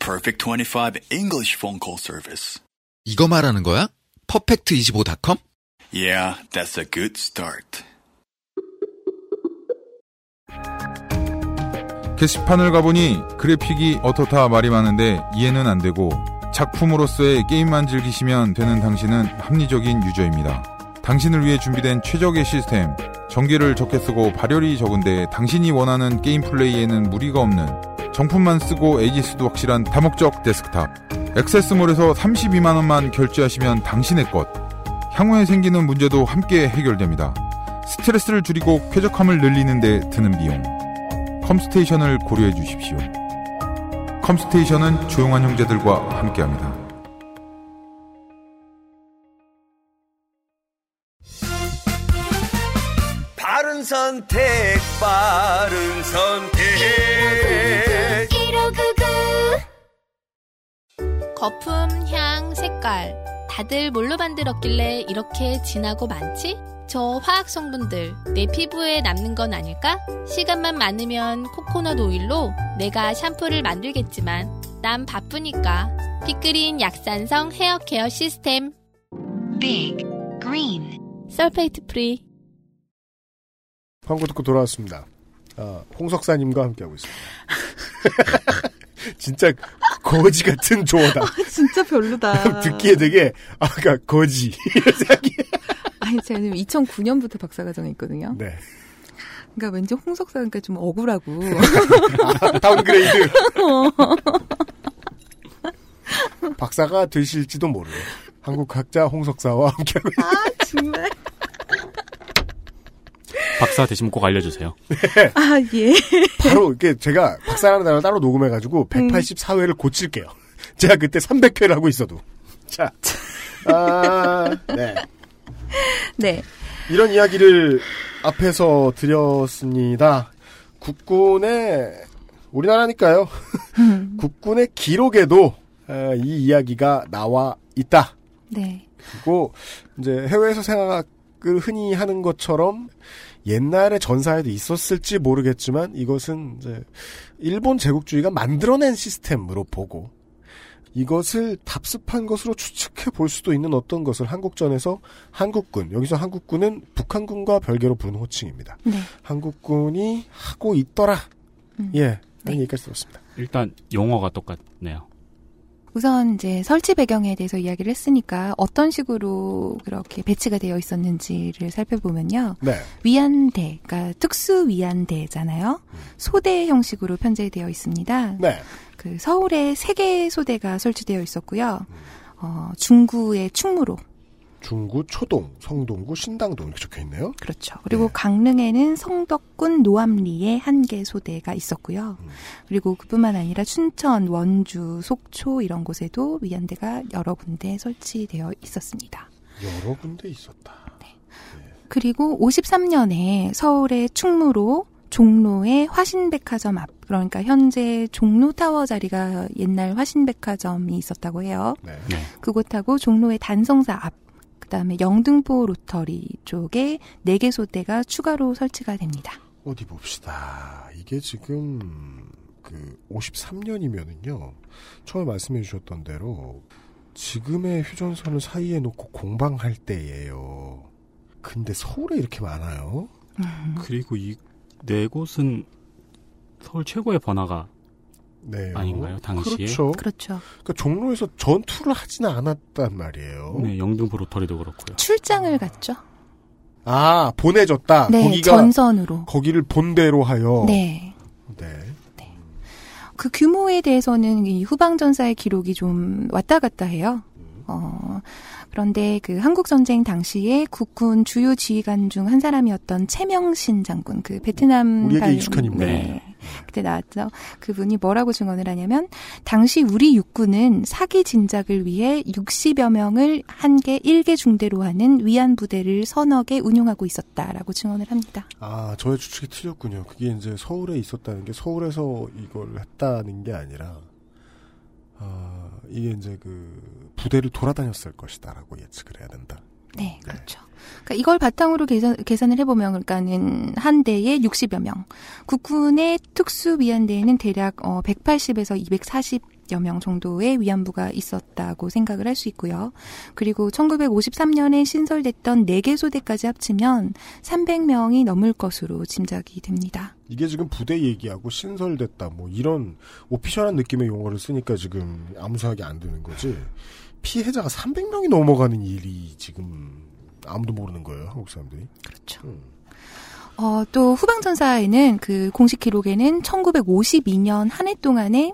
Perfect 이십오 English phone call service. 이거 말하는 거야? 퍼펙트 이십오 닷컴? Yeah, that's a good start. 게시판을 가보니 그래픽이 어떻다 말이 많은데 이해는 안 되고 작품으로서의 게임만 즐기시면 되는 당신은 합리적인 유저입니다. 당신을 위해 준비된 최적의 시스템, 전기를 적게 쓰고 발열이 적은데 당신이 원하는 게임 플레이에는 무리가 없는 정품만 쓰고 에이지스도 확실한 다목적 데스크탑. 액세스몰에서 삼십이만 원만 결제하시면 당신의 것. 향후에 생기는 문제도 함께 해결됩니다. 스트레스를 줄이고 쾌적함을 늘리는 데 드는 비용. 컴스테이션을 고려해 주십시오. 컴스테이션은 조용한 형제들과 함께합니다. 바른 선택, 바른 선택. 거품, 향, 색깔 다들 뭘로 만들었길래 이렇게 진하고 많지? 저 화학 성분들 내 피부에 남는 건 아닐까? 시간만 많으면 코코넛 오일로 내가 샴푸를 만들겠지만 난 바쁘니까 빅그린 약산성 헤어케어 시스템 빅그린 설페이트 프리. 광고 듣고 돌아왔습니다. 어, 홍석사님과 함께하고 있습니다. 진짜 거지 같은 조어다. 진짜 별로다. 듣기에 되게 아까 거지 이런 생각이. 아니 저는 이천구 년부터 박사과정에 있거든요. 네. 그러니까 왠지 홍석사니까 좀 억울하고. 아, 다운그레이드. 박사가 되실지도 모르요. 한국학자 홍석사와 함께하고. 아 정말. 박사 되시면 꼭 알려주세요. 네. 아, 예. 바로, 이렇게 제가 박사라는 단어 따로 녹음해가지고 백팔십사 회를 고칠게요. 제가 그때 삼백 회를 하고 있어도. 자. 아, 네. 네. 이런 이야기를 앞에서 드렸습니다. 국군의, 우리나라니까요. 국군의 기록에도 이 이야기가 나와 있다. 네. 그리고 이제 해외에서 생각, 그 흔히 하는 것처럼 옛날에 전사에도 있었을지 모르겠지만 이것은 이제 일본 제국주의가 만들어낸 시스템으로 보고 이것을 답습한 것으로 추측해 볼 수도 있는 어떤 것을 한국전에서 한국군, 여기서 한국군은 북한군과 별개로 부르는 호칭입니다. 네. 한국군이 하고 있더라. 음. 예, 네. 여기까지 들었습니다. 일단 용어가 똑같네요. 우선 이제 설치 배경에 대해서 이야기를 했으니까 어떤 식으로 그렇게 배치가 되어 있었는지를 살펴보면요. 네. 위안대, 그러니까 특수 위안대잖아요. 음. 소대 형식으로 편제되어 있습니다. 네. 그 서울에 세 개의 소대가 설치되어 있었고요. 음. 어, 중구의 충무로. 중구, 초동, 성동구, 신당동 이렇게 적혀 있네요. 그렇죠. 그리고 네. 강릉에는 성덕군, 노암리의 한 개 소대가 있었고요. 음. 그리고 그뿐만 아니라 춘천, 원주, 속초 이런 곳에도 위안대가 여러 군데 설치되어 있었습니다. 여러 군데 있었다. 네. 네. 그리고 오십삼 년에 서울의 충무로, 종로의 화신백화점 앞, 그러니까 현재 종로타워 자리가 옛날 화신백화점이 있었다고 해요. 네. 그곳하고 종로의 단성사 앞, 그 다음에 영등포 로터리 쪽에 네 개 소대가 추가로 설치가 됩니다. 어디 봅시다. 이게 지금 그 오십삼 년이면은요. 처음에 말씀해 주셨던 대로 지금의 휴전선을 사이에 놓고 공방할 때예요. 근데 서울에 이렇게 많아요. 음. 그리고 이 네 곳은 서울 최고의 번화가 네, 아닌가요? 당시에. 그렇죠. 그렇죠. 그러니까 종로에서 전투를 하지는 않았단 말이에요. 네, 영등포 로터리도 그렇고요. 출장을 아. 갔죠. 아, 보내줬다. 네, 거기가 전선으로. 거기를 본대로 하여. 네. 네. 네. 그 규모에 대해서는 이 후방전사의 기록이 좀 왔다 갔다 해요. 어, 그런데 그 한국전쟁 당시에 국군 주요 지휘관 중 한 사람이었던 최명신 장군, 그 베트남. 우리에게 발... 익숙한 인물. 네. 네. 그때 나왔죠. 그분이 뭐라고 증언을 하냐면, 당시 우리 육군은 사기 진작을 위해 육십여 명을 한 개, 일 개 중대로 하는 위안부대를 서너 개 운용하고 있었다라고 증언을 합니다. 아, 저의 추측이 틀렸군요. 그게 이제 서울에 있었다는 게 서울에서 이걸 했다는 게 아니라, 아, 이게 이제 그 부대를 돌아다녔을 것이다라고 예측을 해야 된다. 네, 네. 그렇죠. 그러니까 이걸 바탕으로 계산, 계산을 해보면, 그러니까는 한 대에 육십여 명, 국군의 특수 위안대에는 대략 어, 백팔십에서 이백사십여 명 정도의 위안부가 있었다고 생각을 할 수 있고요. 그리고 천구백오십삼 년에 신설됐던 네 개 소대까지 합치면 삼백 명이 넘을 것으로 짐작이 됩니다. 이게 지금 부대 얘기하고 신설됐다 뭐 이런 오피셜한 느낌의 용어를 쓰니까 지금 아무 생각이 안 드는 거지, 피해자가 삼백 명이 넘어가는 일이 지금 아무도 모르는 거예요, 한국 사람들이. 그렇죠. 음. 어, 또 후방전사에는 그 공식 기록에는 천구백오십이 년 한 해 동안에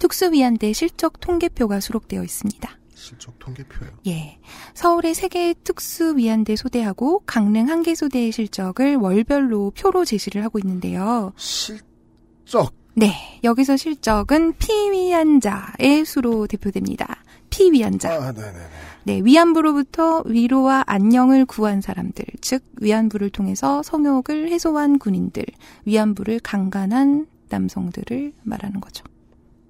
특수위안대 실적 통계표가 수록되어 있습니다. 실적 통계표요? 예. 서울의 세 개의 특수위안대 소대하고 강릉 한 개 소대의 실적을 월별로 표로 제시를 하고 있는데요. 실적? 네. 여기서 실적은 피위안자의 수로 대표됩니다. 피위안자. 아, 네네네. 네, 위안부로부터 위로와 안녕을 구한 사람들, 즉 위안부를 통해서 성욕을 해소한 군인들, 위안부를 강간한 남성들을 말하는 거죠.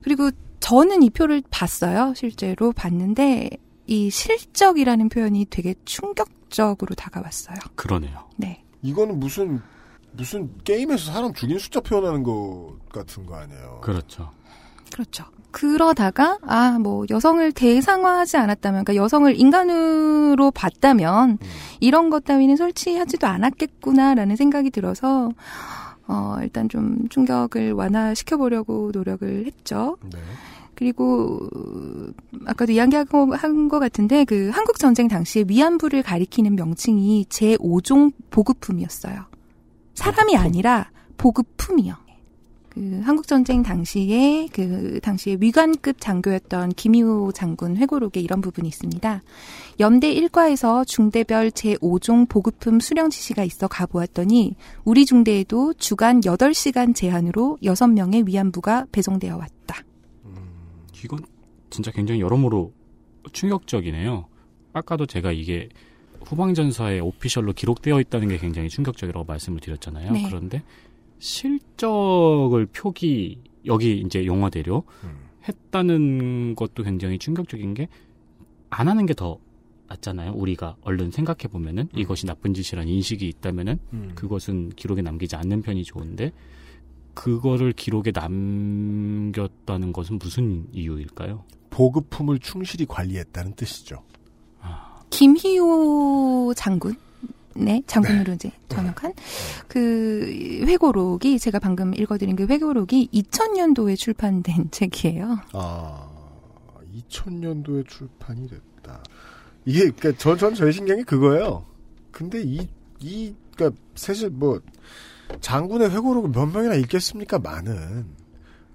그리고 저는 이 표를 봤어요. 실제로 봤는데 이 실적이라는 표현이 되게 충격적으로 다가왔어요. 그러네요. 네. 이거는 무슨 무슨 게임에서 사람 죽인 숫자 표현하는 것 같은 거 아니에요? 그렇죠. 그렇죠. 그러다가 아, 뭐 여성을 대상화하지 않았다면, 그러니까 여성을 인간으로 봤다면 음. 이런 것 따위는 설치하지도 않았겠구나라는 생각이 들어서 어, 일단 좀 충격을 완화시켜보려고 노력을 했죠. 네. 그리고 아까도 이야기하고 한 것 같은데 그 한국전쟁 당시에 위안부를 가리키는 명칭이 제오 종 보급품이었어요. 사람이 보급품. 아니라 보급품이요. 그 한국전쟁 당시에 그 당시에 위관급 장교였던 김희우 장군 회고록에 이런 부분이 있습니다. 연대 일 과에서 중대별 제오 종 보급품 수령 지시가 있어 가보았더니 우리 중대에도 주간 여덟 시간 제한으로 여섯 명의 위안부가 배송되어 왔다. 음, 이건 진짜 굉장히 여러모로 충격적이네요. 아까도 제가 이게 후방전사에 오피셜로 기록되어 있다는 게 굉장히 충격적이라고 말씀을 드렸잖아요. 네. 그런데 실적을 표기, 여기 이제 용어 대료 음. 했다는 것도 굉장히 충격적인 게, 안 하는 게 더 낫잖아요. 우리가 얼른 생각해 보면은 음. 이것이 나쁜 짓이라는 인식이 있다면은 음. 그것은 기록에 남기지 않는 편이 좋은데, 그거를 기록에 남겼다는 것은 무슨 이유일까요? 보급품을 충실히 관리했다는 뜻이죠. 아. 김희우 장군? 네, 장군으로 네. 이제 전역한 그 회고록이 제가 방금 읽어드린 그 회고록이 이천 년도에 출판된 책이에요. 아, 이천 년도에 출판이 됐다. 이게 그러니까 저 전 저의 신경이 그거예요. 근데 이 이 그러니까 사실 뭐 장군의 회고록을 몇 명이나 읽겠습니까? 많은.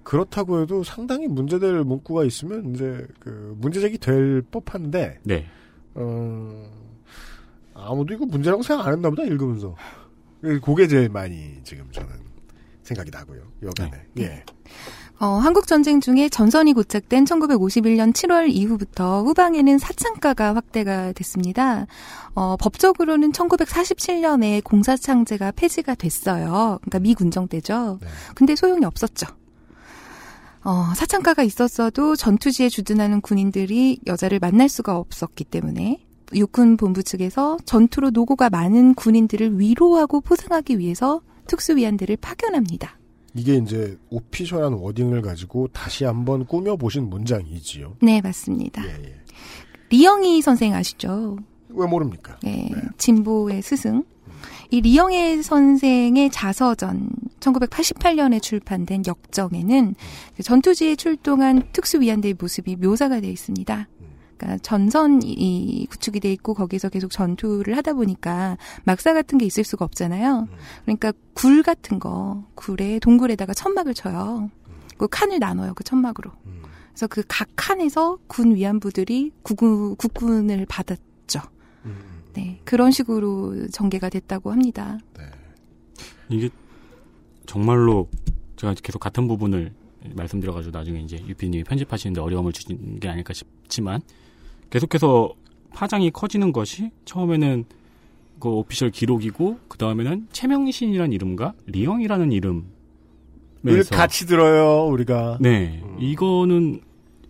그렇다고 해도 상당히 문제될 문구가 있으면 이제 그 문제제기 될 법한데. 네. 어. 아무도 이거 문제라고 생각 안 했나 보다, 읽으면서. 그게 제일 많이 지금 저는 생각이 나고요, 여간에. 네. 예. 어, 한국전쟁 중에 전선이 고착된 천구백오십일 년 칠월 이후부터 후방에는 사창가가 확대가 됐습니다. 어, 법적으로는 천구백사십칠 년에 공사창제가 폐지가 됐어요. 그러니까 미 군정 때죠. 네. 근데 소용이 없었죠. 어, 사창가가 있었어도 전투지에 주둔하는 군인들이 여자를 만날 수가 없었기 때문에 육군 본부 측에서 전투로 노고가 많은 군인들을 위로하고 포상하기 위해서 특수위안대를 파견합니다. 이게 이제 오피셜한 워딩을 가지고 다시 한번 꾸며보신 문장이지요. 네, 맞습니다. 예, 예. 리영희 선생 아시죠? 왜 모릅니까? 네, 네. 진보의 스승. 이 리영희 선생의 자서전 천구백팔십팔 년에 출판된 역정에는 전투지에 출동한 특수위안대의 모습이 묘사가 되어 있습니다. 그러니까 전선이 구축이 돼 있고 거기서 계속 전투를 하다 보니까 막사 같은 게 있을 수가 없잖아요. 그러니까 굴 같은 거, 굴에 동굴에다가 천막을 쳐요. 그 칸을 나눠요, 그 천막으로. 그래서 그 각 칸에서 군 위안부들이 국군, 국군을 받았죠. 네, 그런 식으로 전개가 됐다고 합니다. 네. 이게 정말로 제가 계속 같은 부분을 말씀드려가지고 나중에 이제 유피님이 편집하시는데 어려움을 주신 게 아닐까 싶지만 계속해서 파장이 커지는 것이 처음에는 그 오피셜 기록이고 그 다음에는 최명신이라는 이름과 리영이라는 이름 늘 같이 들어요 우리가. 네, 음. 이거는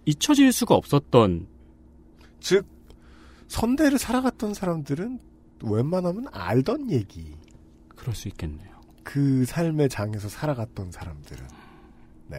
잊혀질 수가 없었던, 즉 선대를 살아갔던 사람들은 웬만하면 알던 얘기. 그럴 수 있겠네요. 그 삶의 장에서 살아갔던 사람들은. 네.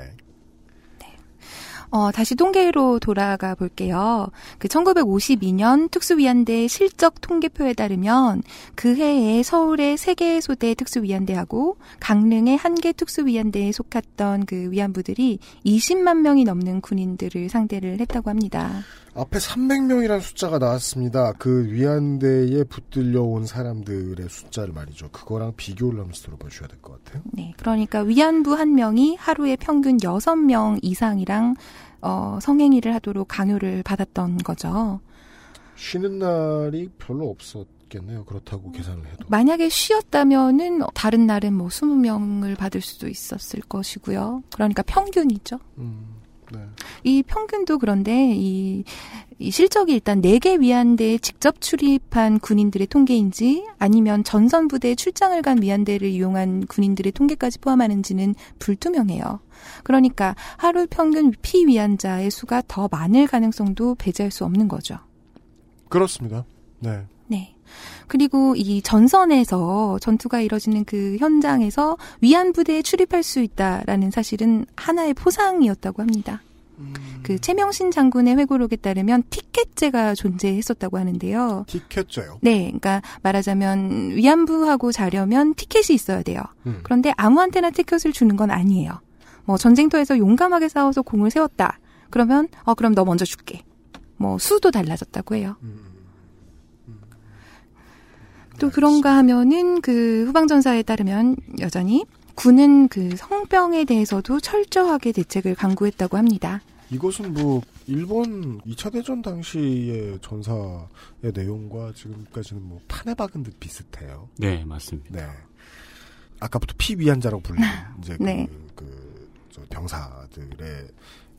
어, 다시 통계로 돌아가 볼게요. 그 천구백오십이 년 특수위안대 실적 통계표에 따르면 그 해에 서울의 세 개 소대 특수위안대하고 강릉의 한 개 특수위안대에 속했던 그 위안부들이 이십만 명이 넘는 군인들을 상대를 했다고 합니다. 앞에 삼백 명이라는 숫자가 나왔습니다. 그 위안대에 붙들려온 사람들의 숫자를 말이죠. 그거랑 비교를 하면서 들어보셔야 될 것 같아요. 네, 그러니까 위안부 한 명이 하루에 평균 여섯 명 이상이랑 어, 성행위를 하도록 강요를 받았던 거죠. 쉬는 날이 별로 없었겠네요. 그렇다고 계산을 해도. 만약에 쉬었다면은 다른 날은 뭐 이십 명을 받을 수도 있었을 것이고요. 그러니까 평균이죠. 음, 네. 이 평균도 그런데 이, 이 실적이 일단 네 개 위안대에 직접 출입한 군인들의 통계인지 아니면 전선 부대에 출장을 간 위안대를 이용한 군인들의 통계까지 포함하는지는 불투명해요. 그러니까 하루 평균 피위안자의 수가 더 많을 가능성도 배제할 수 없는 거죠. 그렇습니다. 네. 네. 그리고 이 전선에서 전투가 이뤄지는 그 현장에서 위안부대에 출입할 수 있다라는 사실은 하나의 포상이었다고 합니다. 음... 그 최명신 장군의 회고록에 따르면 티켓제가 존재했었다고 하는데요. 티켓제요? 네. 그러니까 말하자면 위안부하고 자려면 티켓이 있어야 돼요. 음. 그런데 아무한테나 티켓을 주는 건 아니에요. 뭐 전쟁터에서 용감하게 싸워서 공을 세웠다. 그러면 어 그럼 너 먼저 줄게. 뭐 수도 달라졌다고 해요. 음. 음. 또 알겠습니다. 그런가 하면은 그 후방전사에 따르면 여전히 군은 그 성병에 대해서도 철저하게 대책을 강구했다고 합니다. 이것은 뭐 일본 이 차 대전 당시의 전사의 내용과 지금까지는 뭐 판에 박은 듯 비슷해요. 네, 맞습니다. 네. 아까부터 피위안자라고 불리는 이제 네. 그, 그 병사들의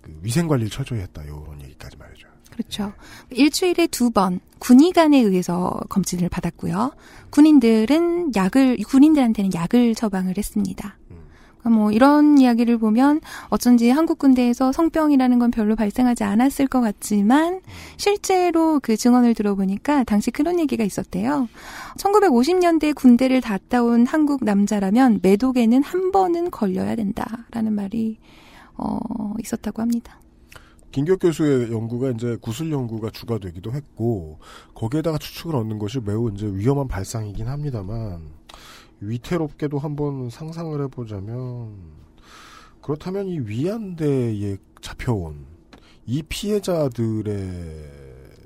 그 위생관리를 철저히 했다. 이런 얘기까지 말이죠. 그렇죠. 네. 일주일에 두 번 군의관에 의해서 검진을 받았고요. 군인들은 약을, 군인들한테는 약을 처방을 했습니다. 음. 뭐 이런 이야기를 보면 어쩐지 한국 군대에서 성병이라는 건 별로 발생하지 않았을 것 같지만 실제로 그 증언을 들어보니까 당시 그런 얘기가 있었대요. 천구백오십 년대 군대를 갔다 온 한국 남자라면 매독에는 한 번은 걸려야 된다라는 말이 어, 있었다고 합니다. 김기옥 교수의 연구가 이제 구술 연구가 주가 되기도 했고 거기에다가 추측을 얻는 것이 매우 이제 위험한 발상이긴 합니다만 위태롭게도 한번 상상을 해보자면 그렇다면 이 위안대에 잡혀온 이 피해자들의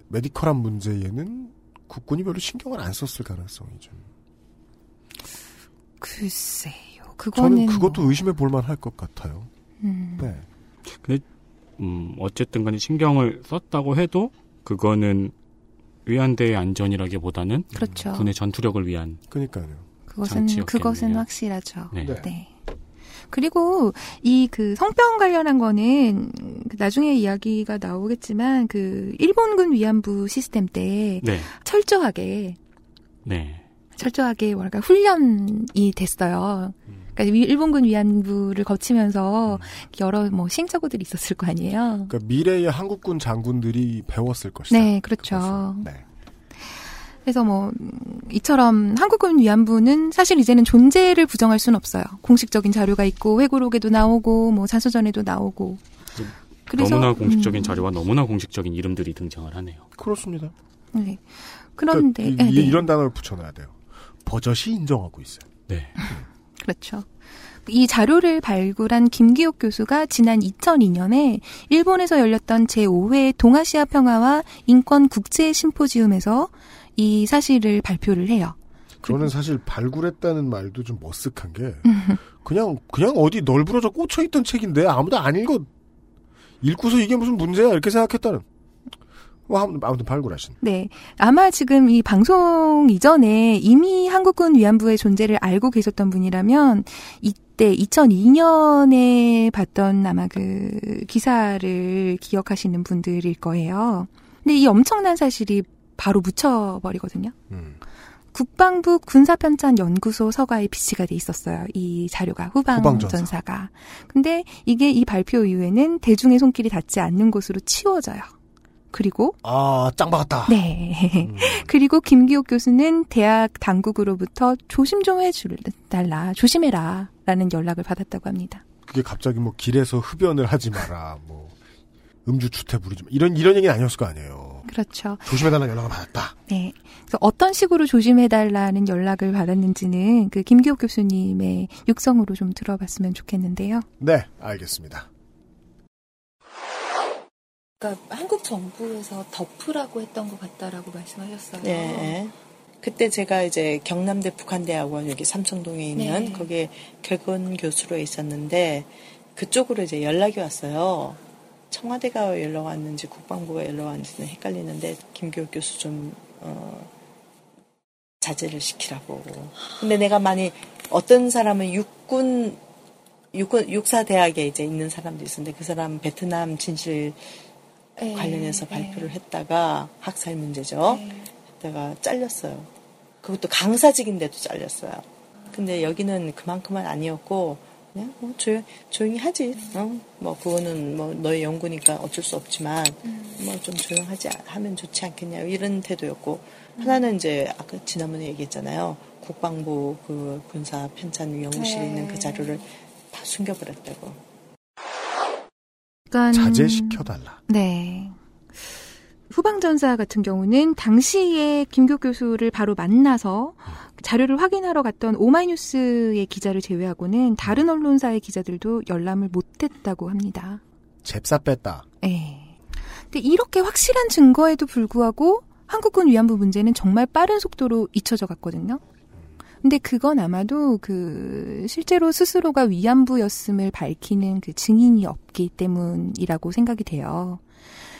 메디컬한 문제에는 국군이 별로 신경을 안 썼을 가능성이 좀 글쎄요. 그거는 저는 그것도 뭐... 의심해 볼만 할 것 같아요. 음. 네. 근데 음, 어쨌든 간에 신경을 썼다고 해도 그거는 위안대의 안전이라기보다는 그렇죠. 군의 전투력을 위한 그러니까요. 그것은 그것은 확실하죠. 네. 네. 네. 그리고 이 그 성병 관련한 거는 나중에 이야기가 나오겠지만 그 일본군 위안부 시스템 때 네. 철저하게 네. 철저하게 뭐랄까 훈련이 됐어요. 음. 그러니까 일본군 위안부를 거치면서 여러 뭐 시행착오들이 있었을 거 아니에요. 그러니까 미래의 한국군 장군들이 배웠을 것이다. 네, 그렇죠. 그 네. 그래서 뭐 이처럼 한국군 위안부는 사실 이제는 존재를 부정할 수는 없어요. 공식적인 자료가 있고 회고록에도 나오고 뭐 자서전에도 나오고. 그래서 너무나 공식적인 음. 자료와 너무나 공식적인 이름들이 등장을 하네요. 그렇습니다. 네. 그런데 그러니까 이, 네. 이런 단어를 붙여놔야 돼요. 버젓이 인정하고 있어요. 네. 그렇죠. 이 자료를 발굴한 김기옥 교수가 지난 이천이 년에 일본에서 열렸던 제오 회 동아시아 평화와 인권 국제 심포지움에서 이 사실을 발표를 해요. 저는 사실 발굴했다는 말도 좀 머쓱한 게 그냥 그냥 어디 널브러져 꽂혀있던 책인데 아무도 안 읽어 읽고서 이게 무슨 문제야 이렇게 생각했다는. 아무튼 발굴하신. 네, 아마 지금 이 방송 이전에 이미 한국군 위안부의 존재를 알고 계셨던 분이라면 이때 이천이 년에 봤던 아마 그 기사를 기억하시는 분들일 거예요. 근데 이 엄청난 사실이 바로 묻혀버리거든요. 음. 국방부 군사편찬연구소 서가에 비치가 돼 있었어요. 이 자료가 후방전사가. 근데 이게 이 발표 이후에는 대중의 손길이 닿지 않는 곳으로 치워져요. 그리고 아, 짱 박았다. 네. 음. 그리고 김기옥 교수는 대학 당국으로부터 조심 좀 해달라, 조심해라 라는 연락을 받았다고 합니다. 그게 갑자기 뭐 길에서 흡연을 하지 마라, 뭐 음주 주태 부리지 마 이런 이런 얘기는 아니었을 거 아니에요. 그렇죠. 조심해달라는 연락을 받았다. 네. 그래서 어떤 식으로 조심해달라는 연락을 받았는지는 그 김기옥 교수님의 육성으로 좀 들어봤으면 좋겠는데요. 네, 알겠습니다. 그러니까 한국 정부에서 덮으라고 했던 것 같다라고 말씀하셨어요. 네. 그때 제가 이제 경남대 북한대학원 여기 삼청동에 있는 네. 거기에 개건 교수로 있었는데 그쪽으로 이제 연락이 왔어요. 청와대가 연락 왔는지 국방부가 연락 왔는지는 헷갈리는데 김기옥 교수 좀 어, 자제를 시키라고. 근데 내가 많이 어떤 사람은 육군 육군 육사 대학에 이제 있는 사람도 있었는데 그 사람 베트남 진실 에이, 관련해서 발표를 에이. 했다가 학살 문제죠. 에이. 했다가 잘렸어요. 그것도 강사직인데도 잘렸어요. 근데 여기는 그만큼은 아니었고 그냥 뭐 조용, 조용히 하지. 어? 뭐 그거는 뭐 너의 연구니까 어쩔 수 없지만 음. 뭐 좀 조용하지 하면 좋지 않겠냐 이런 태도였고 음. 하나는 이제 아까 지난번에 얘기했잖아요. 국방부 그 군사 편찬 연구실에 있는 그 자료를 다 숨겨버렸다고. 그러니까, 자제시켜달라. 네. 후방전사 같은 경우는 당시에 김기옥 교수를 바로 만나서 자료를 확인하러 갔던 오마이뉴스의 기자를 제외하고는 다른 언론사의 기자들도 열람을 못했다고 합니다. 잽싸 뺐다. 네. 근데 이렇게 확실한 증거에도 불구하고 한국군 위안부 문제는 정말 빠른 속도로 잊혀져 갔거든요. 근데 그건 아마도 그 실제로 스스로가 위안부였음을 밝히는 그 증인이 없기 때문이라고 생각이 돼요.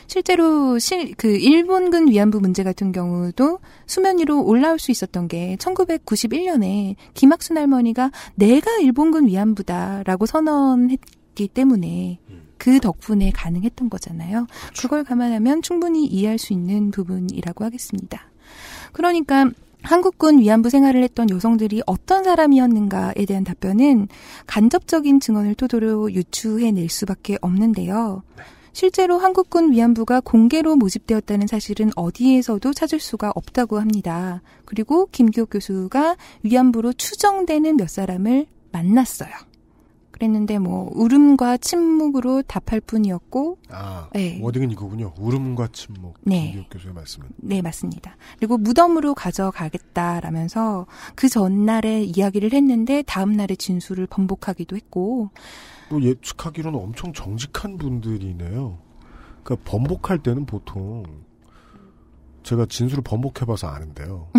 실제로 실, 그 일본군 위안부 문제 같은 경우도 수면 위로 올라올 수 있었던 게 천구백구십일 년에 김학순 할머니가 내가 일본군 위안부다라고 선언했기 때문에 그 덕분에 가능했던 거잖아요. 그걸 감안하면 충분히 이해할 수 있는 부분이라고 하겠습니다. 그러니까 한국군 위안부 생활을 했던 여성들이 어떤 사람이었는가에 대한 답변은 간접적인 증언을 토대로 유추해낼 수밖에 없는데요. 실제로 한국군 위안부가 공개로 모집되었다는 사실은 어디에서도 찾을 수가 없다고 합니다. 그리고 김기옥 교수가 위안부로 추정되는 몇 사람을 만났어요. 그랬는데 뭐 울음과 침묵으로 답할 뿐이었고. 아, 네. 워딩은 이거군요. 울음과 침묵. 네. 김기옥 교수의 말씀은. 네, 맞습니다. 그리고 무덤으로 가져가겠다라면서 그 전날에 이야기를 했는데 다음 날의 진술을 번복하기도 했고. 뭐 예측하기로는 엄청 정직한 분들이네요. 그러니까 번복할 때는 보통 제가 진술을 번복해봐서 아는데요.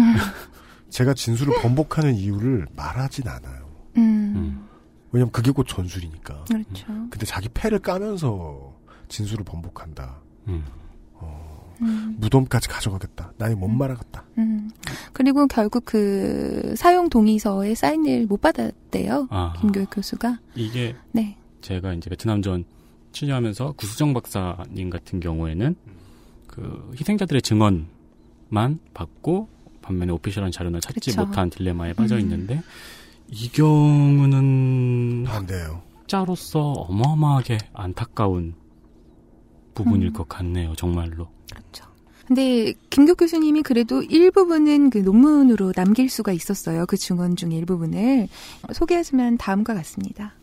제가 진술을 번복하는 이유를 말하진 않아요. 음. 음. 왜냐면 그게 곧 전술이니까. 그렇죠. 근데 자기 패를 까면서 진술을 번복한다. 음. 어, 음. 무덤까지 가져가겠다. 나이 못 음. 말아갔다. 음. 그리고 결국 그 사용 동의서에 사인을 못 받았대요. 아. 김기옥 교수가. 이게 네. 제가 이제 베트남전 취재하면서 구수정 박사님 같은 경우에는 그 희생자들의 증언만 받고 반면에 오피셜한 자료는 찾지 그렇죠. 못한 딜레마에 빠져 있는데 음. 이 경우는 안 돼요. 학자로서 어마어마하게 안타까운 부분일 음. 것 같네요. 정말로. 그렇죠. 근데 김기옥 교수님이 그래도 일부분은 그 논문으로 남길 수가 있었어요. 그 증언 중에 일부분을 소개하지만 다음과 같습니다.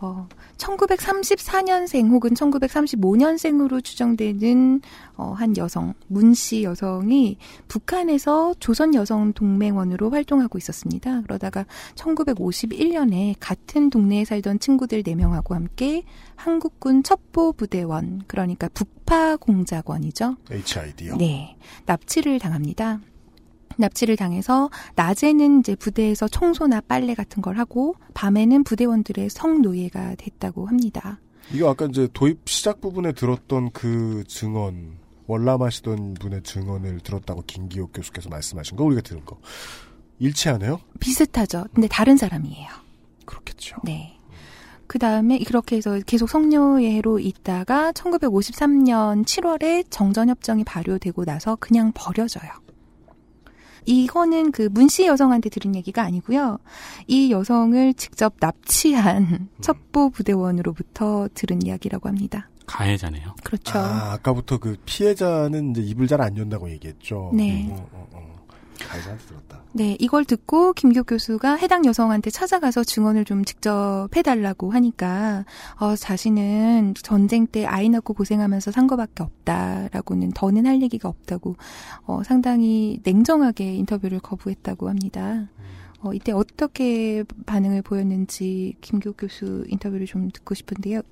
어, 천구백삼십사년생 혹은 천구백삼십오년생으로 추정되는 어, 한 여성, 문씨 여성이 북한에서 조선여성동맹원으로 활동하고 있었습니다. 그러다가 천구백오십일년에 같은 동네에 살던 친구들 네 명하고 함께 한국군 첩보부대원, 그러니까 북파공작원이죠. 에이치아이디요? 네. 납치를 당합니다. 납치를 당해서 낮에는 이제 부대에서 청소나 빨래 같은 걸 하고 밤에는 부대원들의 성노예가 됐다고 합니다. 이거 아까 이제 도입 시작 부분에 들었던 그 증언, 월남하시던 분의 증언을 들었다고 김기옥 교수께서 말씀하신 거 우리가 들은 거 일치하네요? 비슷하죠. 근데 다른 사람이에요. 그렇겠죠. 네. 그 다음에 그렇게 해서 계속 성노예로 있다가 천구백오십삼년 칠월에 정전협정이 발효되고 나서 그냥 버려져요. 이거는 그 문씨 여성한테 들은 얘기가 아니고요. 이 여성을 직접 납치한 첩보 부대원으로부터 들은 이야기라고 합니다. 가해자네요. 그렇죠. 아, 아까부터 그 피해자는 이제 입을 잘 안 연다고 얘기했죠. 네. 어, 어, 어. 가해자한테 들었다. 네, 이걸 듣고 김기옥 교수가 해당 여성한테 찾아가서 증언을 좀 직접 해달라고 하니까 어, 자신은 전쟁 때 아이 낳고 고생하면서 산 거밖에 없다라고는 더는 할 얘기가 없다고 어, 상당히 냉정하게 인터뷰를 거부했다고 합니다. 어, 이때 어떻게 반응을 보였는지 김기옥 교수 인터뷰를 좀 듣고 싶은데요.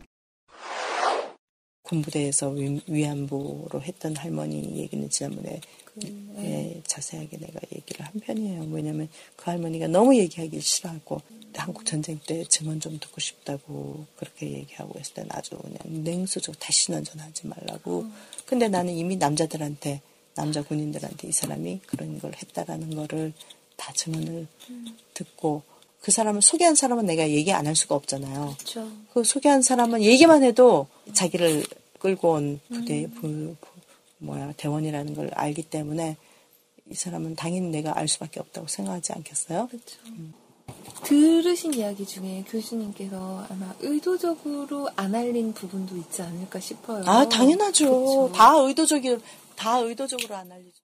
군부대에서 위, 위안부로 했던 할머니 얘기는 지난번에 음, 네. 네, 자세하게 내가 얘기를 한 편이에요. 왜냐면 그 할머니가 너무 얘기하기 싫어하고 음. 한국 전쟁 때 증언 좀 듣고 싶다고 그렇게 얘기하고 했을 때는 아주 그냥 냉소적으로 다시는 전하지 말라고. 음. 근데 나는 이미 남자들한테 남자 군인들한테 이 사람이 그런 걸 했다라는 거를 다 증언을 음. 듣고 그 사람은 소개한 사람은 내가 얘기 안 할 수가 없잖아요. 그렇죠. 그 소개한 사람은 얘기만 해도 자기를 끌고 온 부대 음. 부, 뭐야 대원이라는 걸 알기 때문에 이 사람은 당연히 내가 알 수밖에 없다고 생각하지 않겠어요? 그렇죠. 음. 들으신 이야기 중에 교수님께서 아마 의도적으로 안 알린 부분도 있지 않을까 싶어요. 아 당연하죠. 그렇죠. 다 의도적이 다 의도적으로 안 알리죠.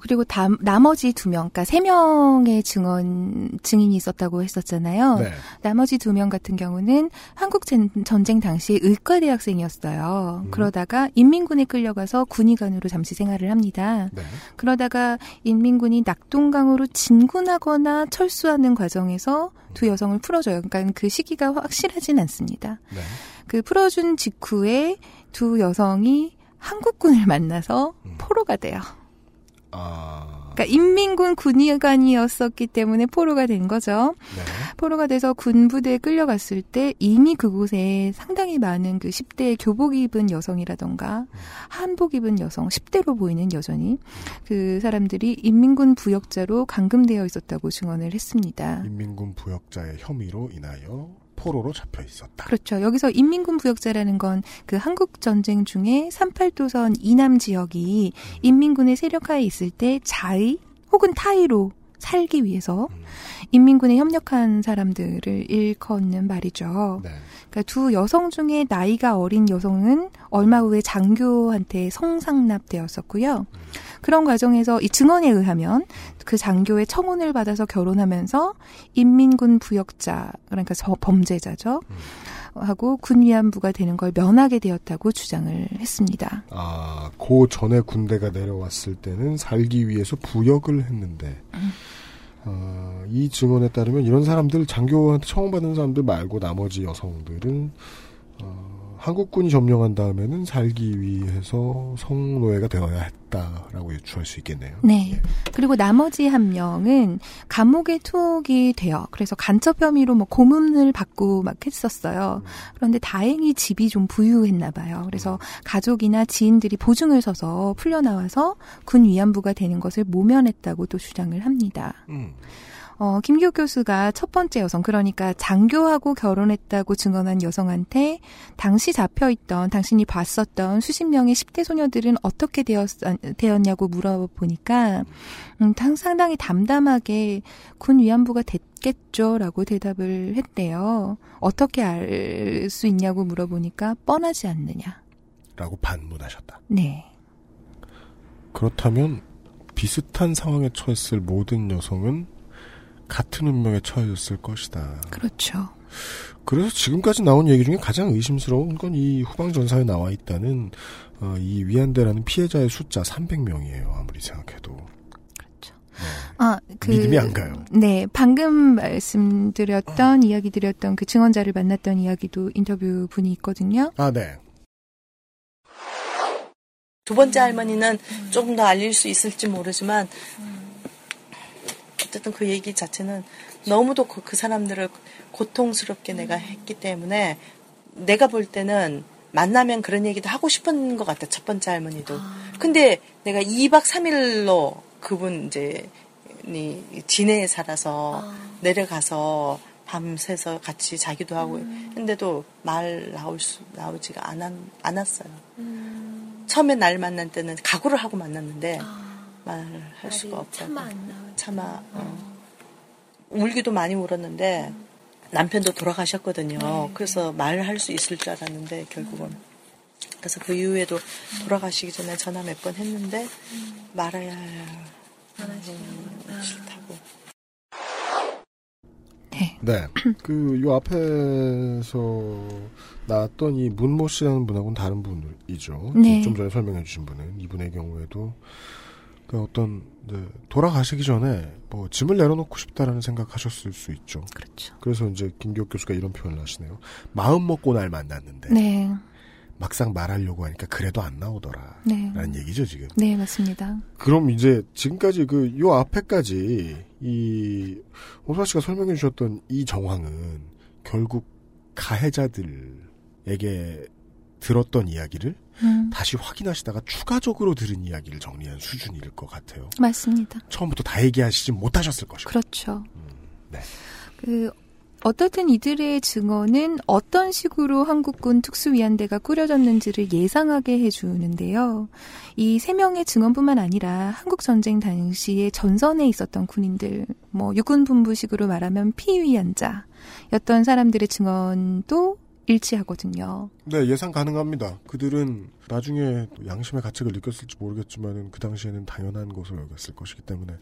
그리고 다, 나머지 두 명, 그러니까 세 명의 증언, 증인이 있었다고 했었잖아요. 네. 나머지 두 명 같은 경우는 한국 전쟁 당시 의과대학생이었어요. 음. 그러다가 인민군에 끌려가서 군의관으로 잠시 생활을 합니다. 네. 그러다가 인민군이 낙동강으로 진군하거나 철수하는 과정에서 두 여성을 풀어줘요. 그러니까 그 시기가 확실하진 않습니다. 네. 그 풀어준 직후에 두 여성이 한국군을 만나서 음. 포로가 돼요. 아... 그러니까 인민군 군의관이었었기 때문에 포로가 된 거죠. 네. 포로가 돼서 군부대에 끌려갔을 때 이미 그곳에 상당히 많은 그 십 대 교복 입은 여성이라던가 한복 입은 여성, 십 대로 보이는 여전히 그 사람들이 인민군 부역자로 감금되어 있었다고 증언을 했습니다. 인민군 부역자의 혐의로 인하여 포로로 잡혀 있었다. 그렇죠. 여기서 인민군 부역자라는 건 그 한국 전쟁 중에 삼팔도선 이남 지역이 음. 인민군의 세력하에 있을 때 자의 혹은 타의로 살기 위해서 음. 인민군에 협력한 사람들을 일컫는 말이죠. 네. 그러니까 두 여성 중에 나이가 어린 여성은 얼마 후에 장교한테 성상납되었었고요. 음. 그런 과정에서 이 증언에 의하면 그 장교의 청혼을 받아서 결혼하면서 인민군 부역자, 그러니까 범죄자죠. 음. 하고 군위안부가 되는 걸 면하게 되었다고 주장을 했습니다. 아, 그 전에 군대가 내려왔을 때는 살기 위해서 부역을 했는데 음. 어, 이 증언에 따르면 이런 사람들, 장교한테 청혼받은 사람들 말고 나머지 여성들은 어, 한국군이 점령한 다음에는 살기 위해서 성노예가 되어야 했다라고 유추할 수 있겠네요. 네. 예. 그리고 나머지 한 명은 감옥에 투옥이 되어 그래서 간첩 혐의로 뭐 고문을 받고 막 했었어요. 음. 그런데 다행히 집이 좀 부유했나 봐요. 그래서 음. 가족이나 지인들이 보증을 서서 풀려나와서 군 위안부가 되는 것을 모면했다고 또 주장을 합니다. 음. 어, 김기옥 교수가 첫 번째 여성, 그러니까 장교하고 결혼했다고 증언한 여성한테 당시 잡혀있던, 당신이 봤었던 수십 명의 십 대 소녀들은 어떻게 되었, 되었냐고 물어보니까 음, 상당히 담담하게 군 위안부가 됐겠죠라고 대답을 했대요. 어떻게 알 수 있냐고 물어보니까 뻔하지 않느냐 라고 반문하셨다. 네. 그렇다면 비슷한 상황에 처했을 모든 여성은 같은 운명에 처해졌을 것이다. 그렇죠. 그래서 지금까지 나온 얘기 중에 가장 의심스러운 건 이 후방전사에 나와 있다는 어, 이 위안대라는 피해자의 숫자 삼백 명이에요. 아무리 생각해도. 그렇죠. 네. 아, 그, 믿음이 안 가요. 네. 방금 말씀드렸던, 어. 이야기 드렸던 그 증언자를 만났던 이야기도 인터뷰 분이 있거든요. 아, 네. 두 번째 할머니는 음. 조금 더 알릴 수 있을지 모르지만 음. 어쨌든 그 얘기 자체는 너무도 그, 그 사람들을 고통스럽게 내가 했기 때문에 내가 볼 때는 만나면 그런 얘기도 하고 싶은 것 같아. 첫 번째 할머니도. 아. 근데 내가 이박 삼일로 그분 이제 진해에 살아서 아. 내려가서 밤새서 같이 자기도 하고 음. 했는데도 말 나올 수, 나오지가 않았, 않았어요. 음. 처음에 날 만난 때는 각오를 하고 만났는데 아. 말할 수가 없다고. 차마 안 나와요. 차마 어. 어. 울기도 많이 울었는데 음. 남편도 돌아가셨거든요. 네. 그래서 말할 수 있을 줄 알았는데 결국은 음. 그래서 그 이후에도 돌아가시기 전에 전화 몇 번 했는데 음. 말해야 음. 싫다고. 네. 네. 그 요 앞에서 나왔던 이 문모 씨라는 분하고는 다른 분이죠. 네. 좀 전에 설명해 주신 분은 이분의 경우에도. 어떤 이제 돌아가시기 전에 뭐 짐을 내려놓고 싶다라는 생각하셨을 수 있죠. 그렇죠. 그래서 이제 김기옥 교수가 이런 표현을 하시네요. 마음 먹고 날 만났는데 네. 막상 말하려고 하니까 그래도 안 나오더라. 네. 라는 얘기죠 지금. 네 맞습니다. 그럼 이제 지금까지 그 요 앞에까지 이 홍소라 씨가 설명해 주셨던 이 정황은 결국 가해자들에게 들었던 이야기를 음. 다시 확인하시다가 추가적으로 들은 이야기를 정리한 수준일 것 같아요. 맞습니다. 처음부터 다 얘기하시지 못하셨을 것이고. 그렇죠. 음, 네. 그 어떻든 이들의 증언은 어떤 식으로 한국군 특수위안대가 꾸려졌는지를 예상하게 해주는데요. 이 세 명의 증언뿐만 아니라 한국전쟁 당시에 전선에 있었던 군인들, 뭐 육군분부식으로 말하면 피위안자였던 사람들의 증언도 일치하거든요. 네, 예상 가능합니다. 그들은 나중에 양심의 가책을 느꼈을지 모르겠지만 그 당시에는 당연한 것으로 여겼을 것이기 때문에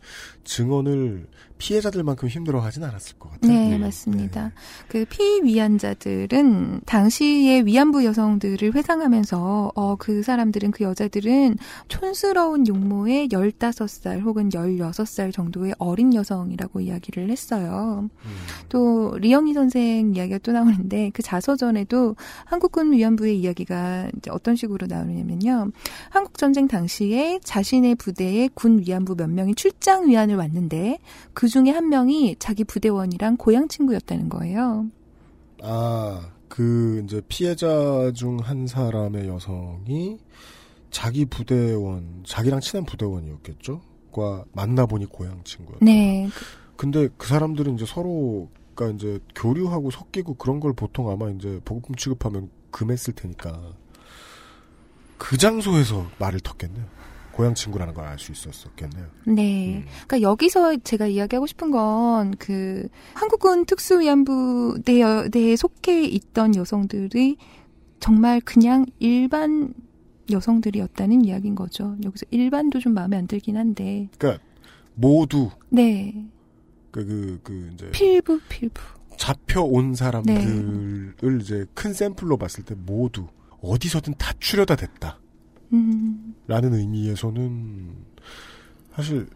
증언을 피해자들만큼 힘들어하진 않았을 것 같아요. 네, 음. 맞습니다. 네. 그 피위안자들은 당시의 위안부 여성들을 회상하면서 어, 그 사람들은, 그 여자들은 촌스러운 용모의 열다섯 살 혹은 열여섯 살 정도의 어린 여성이라고 이야기를 했어요. 음. 또 리영희 선생 이야기가 또 나오는데 그 자서전 에도 한국군 위안부의 이야기가 이제 어떤 식으로 나오냐면요. 한국전쟁 당시에 자신의 부대에 군 위안부 몇 명이 출장 위안을 왔는데 그 중에 한 명이 자기 부대원이랑 고향 친구였다는 거예요. 아, 그 이제 피해자 중 한 사람의 여성이 자기 부대원, 자기랑 친한 부대원이었겠죠? 과 만나보니 고향 친구였다. 네. 근데 그 사람들은 이제 서로 그러니까 이제 교류하고 섞이고 그런 걸 보통 아마 이제 보급품 취급하면 금했을 테니까 그 장소에서 말을 텄겠네요. 고향 친구라는 걸 알 수 있었겠네요. 네. 음. 그러니까 여기서 제가 이야기하고 싶은 건 그 한국군 특수위안부대에 속해 있던 여성들이 정말 그냥 일반 여성들이었다는 이야기인 거죠. 여기서 일반도 좀 마음에 안 들긴 한데. 그러니까 모두. 네. 그, 그, 그 이제 필부 필부. 잡혀온 사람들을 네. 이제 큰 샘플로 봤을 때 모두 어디서든 다 추려다 댔다. 음. 라는 의미에서는 사실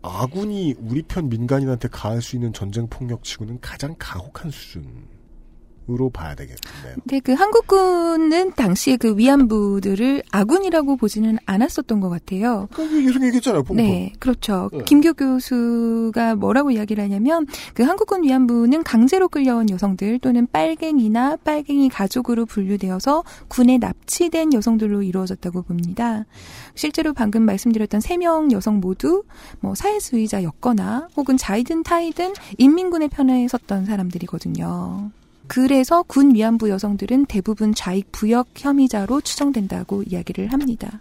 아군이 우리 편 민간인한테 가할 수 있는 전쟁 폭력치고는 가장 가혹한 수준으로 봐야 되겠네요. 네, 그 한국군은 당시에 그 위안부들을 아군이라고 보지는 않았었던 것 같아요. 계속 얘기했잖아요. 본 네, 거. 그렇죠. 네. 김기옥 교수가 뭐라고 이야기를 하냐면 그 한국군 위안부는 강제로 끌려온 여성들 또는 빨갱이나 빨갱이 가족으로 분류되어서 군에 납치된 여성들로 이루어졌다고 봅니다. 실제로 방금 말씀드렸던 세 명 여성 모두 뭐 사회주의자였거나 혹은 자이든 타이든 인민군의 편에 섰던 사람들이거든요. 그래서 군 위안부 여성들은 대부분 좌익 부역 혐의자로 추정된다고 이야기를 합니다.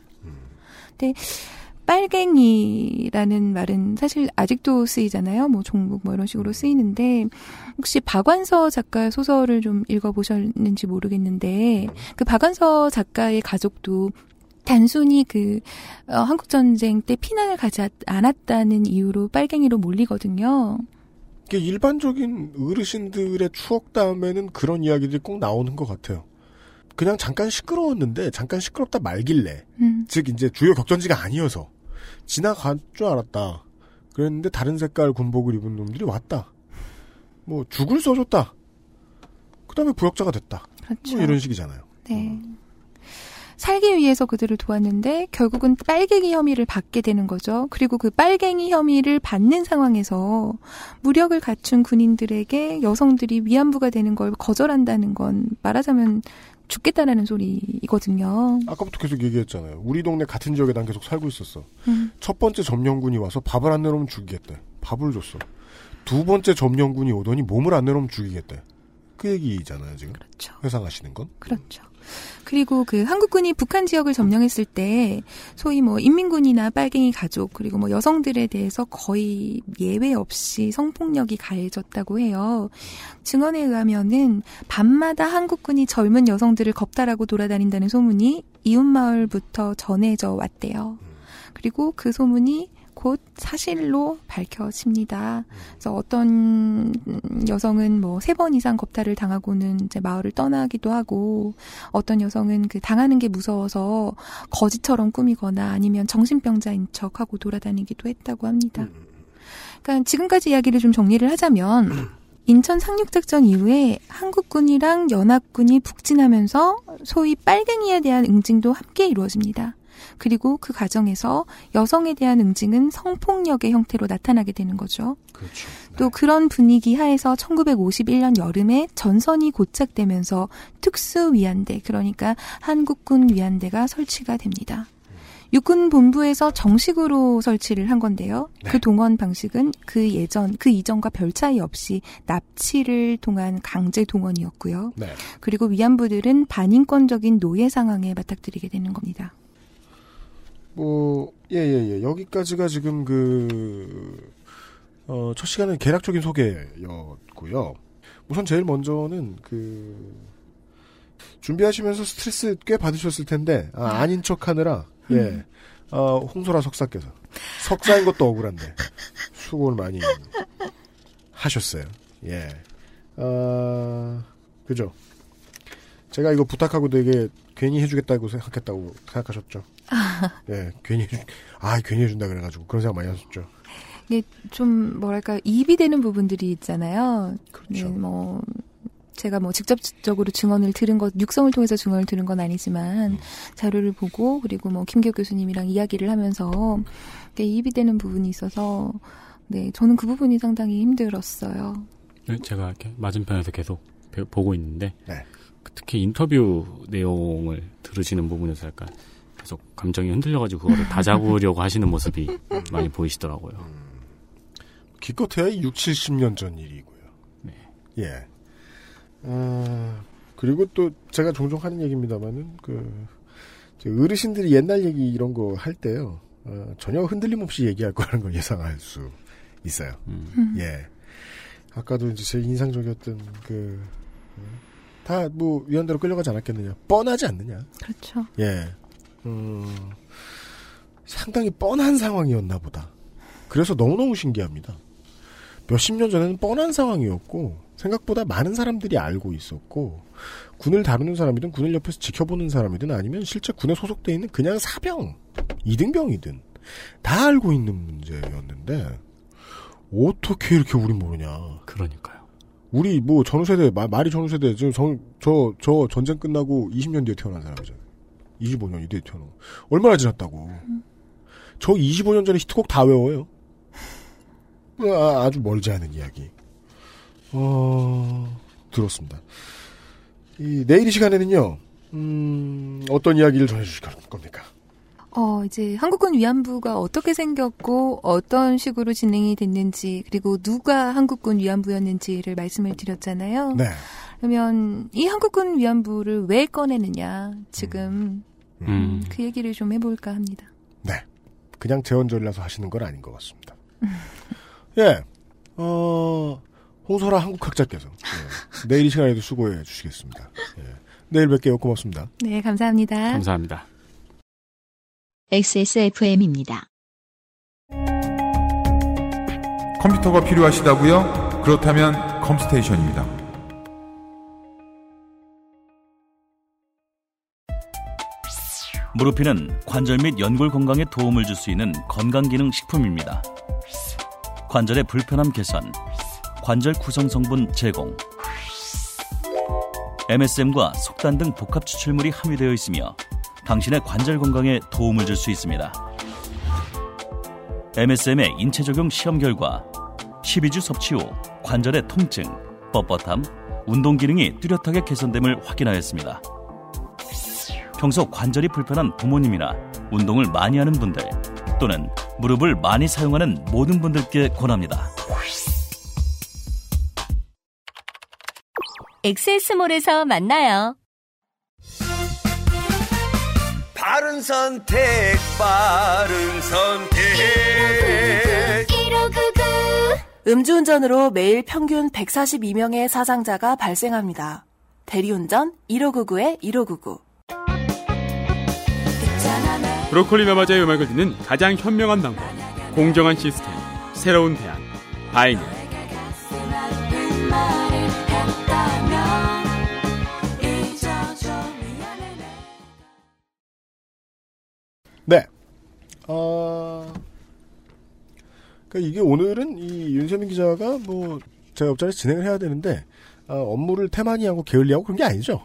근데 빨갱이라는 말은 사실 아직도 쓰이잖아요. 뭐 종북 뭐 이런 식으로 쓰이는데 혹시 박완서 작가 소설을 좀 읽어보셨는지 모르겠는데 그 박완서 작가의 가족도 단순히 그 어, 한국전쟁 때 피난을 가지 않았다는 이유로 빨갱이로 몰리거든요. 일반적인 어르신들의 추억 다음에는 그런 이야기들이 꼭 나오는 것 같아요. 그냥 잠깐 시끄러웠는데 잠깐 시끄럽다 말길래 음. 즉 이제 주요 격전지가 아니어서 지나간 줄 알았다. 그랬는데 다른 색깔 군복을 입은 놈들이 왔다. 뭐 죽을 써줬다. 그 다음에 부역자가 됐다. 그렇죠. 뭐 이런 식이잖아요. 네. 음. 살기 위해서 그들을 도왔는데 결국은 빨갱이 혐의를 받게 되는 거죠. 그리고 그 빨갱이 혐의를 받는 상황에서 무력을 갖춘 군인들에게 여성들이 위안부가 되는 걸 거절한다는 건 말하자면 죽겠다라는 소리이거든요. 아까부터 계속 얘기했잖아요. 우리 동네 같은 지역에 난 계속 살고 있었어. 음. 첫 번째 점령군이 와서 밥을 안 내놓으면 죽이겠대. 밥을 줬어. 두 번째 점령군이 오더니 몸을 안 내놓으면 죽이겠대. 그 얘기잖아요, 지금. 그렇죠. 회상하시는 건. 그렇죠. 그리고 그 한국군이 북한 지역을 점령했을 때 소위 뭐 인민군이나 빨갱이 가족 그리고 뭐 여성들에 대해서 거의 예외 없이 성폭력이 가해졌다고 해요. 증언에 의하면은 밤마다 한국군이 젊은 여성들을 겁탈하고 돌아다닌다는 소문이 이웃마을부터 전해져 왔대요. 그리고 그 소문이 곧 사실로 밝혀집니다. 그래서 어떤 여성은 뭐 세 번 이상 겁탈을 당하고는 이제 마을을 떠나기도 하고, 어떤 여성은 그 당하는 게 무서워서 거지처럼 꾸미거나 아니면 정신병자인 척하고 돌아다니기도 했다고 합니다. 그러니까 지금까지 이야기를 좀 정리를 하자면. 인천 상륙작전 이후에 한국군이랑 연합군이 북진하면서 소위 빨갱이에 대한 응징도 함께 이루어집니다. 그리고 그 과정에서 여성에 대한 응징은 성폭력의 형태로 나타나게 되는 거죠. 그렇죠. 네. 또 그런 분위기 하에서 천구백오십일 년 여름에 전선이 고착되면서 특수위안대, 그러니까 한국군 위안대가 설치가 됩니다. 육군 본부에서 정식으로 설치를 한 건데요. 네. 그 동원 방식은 그 예전, 그 이전과 별 차이 없이 납치를 통한 강제 동원이었고요. 네. 그리고 위안부들은 반인권적인 노예 상황에 맞닥뜨리게 되는 겁니다. 뭐, 예, 예, 예. 여기까지가 지금 그, 어, 첫 시간은 개략적인 소개였고요. 우선 제일 먼저는 그, 준비하시면서 스트레스 꽤 받으셨을 텐데, 아, 아닌 척 하느라, 예. 어, 홍소라 석사께서. 석사인 것도 억울한데. 수고를 많이 하셨어요. 예. 어, 그죠. 제가 이거 부탁하고 되게 괜히 해주겠다고 생각했다고 생각하셨죠. 예. 괜히 해주, 아, 괜히 해준다 그래가지고 그런 생각 많이 하셨죠. 이게 좀, 뭐랄까, 입이 되는 부분들이 있잖아요. 그렇죠. 네, 뭐. 제가 뭐 직접적으로 증언을 들은 것, 육성을 통해서 증언을 들은 건 아니지만 자료를 보고 그리고 뭐 김기옥 교수님이랑 이야기를 하면서 입이 되는 부분이 있어서 네 저는 그 부분이 상당히 힘들었어요. 네, 제가 이렇게 맞은편에서 계속 보고 있는데 네. 특히 인터뷰 내용을 들으시는 부분에서 약간 계속 감정이 흔들려가지고 그거를 다 잡으려고 하시는 모습이 많이 보이시더라고요. 기껏해야 육칠십 년 전 일이고요. 예. 아, 그리고 또 제가 종종 하는 얘기입니다만은 그 어르신들이 옛날 얘기 이런 거 할 때요. 어, 전혀 흔들림 없이 얘기할 거라는 걸 예상할 수 있어요. 음. 예. 아까도 이제 제일 인상적이었던 그 다 뭐 위안대로 끌려가지 않았겠느냐. 뻔하지 않느냐. 그렇죠. 예. 음, 상당히 뻔한 상황이었나 보다. 그래서 너무너무 신기합니다. 몇십 년 전에는 뻔한 상황이었고 생각보다 많은 사람들이 알고 있었고 군을 다루는 사람이든 군을 옆에서 지켜보는 사람이든 아니면 실제 군에 소속되어 있는 그냥 사병, 이등병이든 다 알고 있는 문제였는데 어떻게 이렇게 우린 모르냐. 그러니까요. 우리 뭐 전후세대, 말이 전후세대, 저, 저, 저 전쟁 끝나고 이십 년 뒤에 태어난 사람이잖아요. 이십오 년 뒤에 태어난. 얼마나 지났다고. 음. 저 이십오 년 전에 히트곡 다 외워요. 아, 아주 멀지 않은 이야기. 어, 들었습니다. 이, 내일 이 시간에는요, 음, 어떤 이야기를 전해주실 겁니까? 어, 이제 한국군 위안부가 어떻게 생겼고, 어떤 식으로 진행이 됐는지, 그리고 누가 한국군 위안부였는지를 말씀을 드렸잖아요. 네. 그러면, 이 한국군 위안부를 왜 꺼내느냐, 지금, 음. 음, 그 얘기를 좀 해볼까 합니다. 네. 그냥 재원절이라서 하시는 건 아닌 것 같습니다. 예, 어, 홍소라 한국학자께서 예. 내일 이 시간에도 수고해 주시겠습니다. 예. 내일 뵐게요. 고맙습니다. 네, 감사합니다. 감사합니다. 엑스에스에프엠입니다. 컴퓨터가 필요하시다고요? 그렇다면 컴스테이션입니다. 무릎핀은 관절 및 연골 건강에 도움을 줄 수 있는 건강기능 식품입니다. 관절의 불편함 개선, 관절 구성 성분 제공, 엠에스엠과 속단 등 복합 추출물이 함유되어 있으며 당신의 관절 건강에 도움을 줄 수 있습니다. 엠에스엠의 인체 적용 시험 결과 십이 주 섭취 후 관절의 통증, 뻣뻣함, 운동 기능이 뚜렷하게 개선됨을 확인하였습니다. 평소 관절이 불편한 부모님이나 운동을 많이 하는 분들 또는 무릎을 많이 사용하는 모든 분들께 권합니다. 엑스에스몰에서 만나요. 바른 선택, 바른 선택. 일오구구. 음주운전으로 매일 평균 백사십이 명의 사상자가 발생합니다. 대리운전 일오구구 일오구구. 브로콜리 너마저의 음악을 듣는 가장 현명한 방법, 공정한 시스템, 새로운 대안, 바이미. 네, 어, 그러니까 이게 오늘은 이 윤세민 기자가 뭐 제가 옆자리에서 진행을 해야 되는데 어, 업무를 태만히 하고 게을리하고 그런 게 아니죠.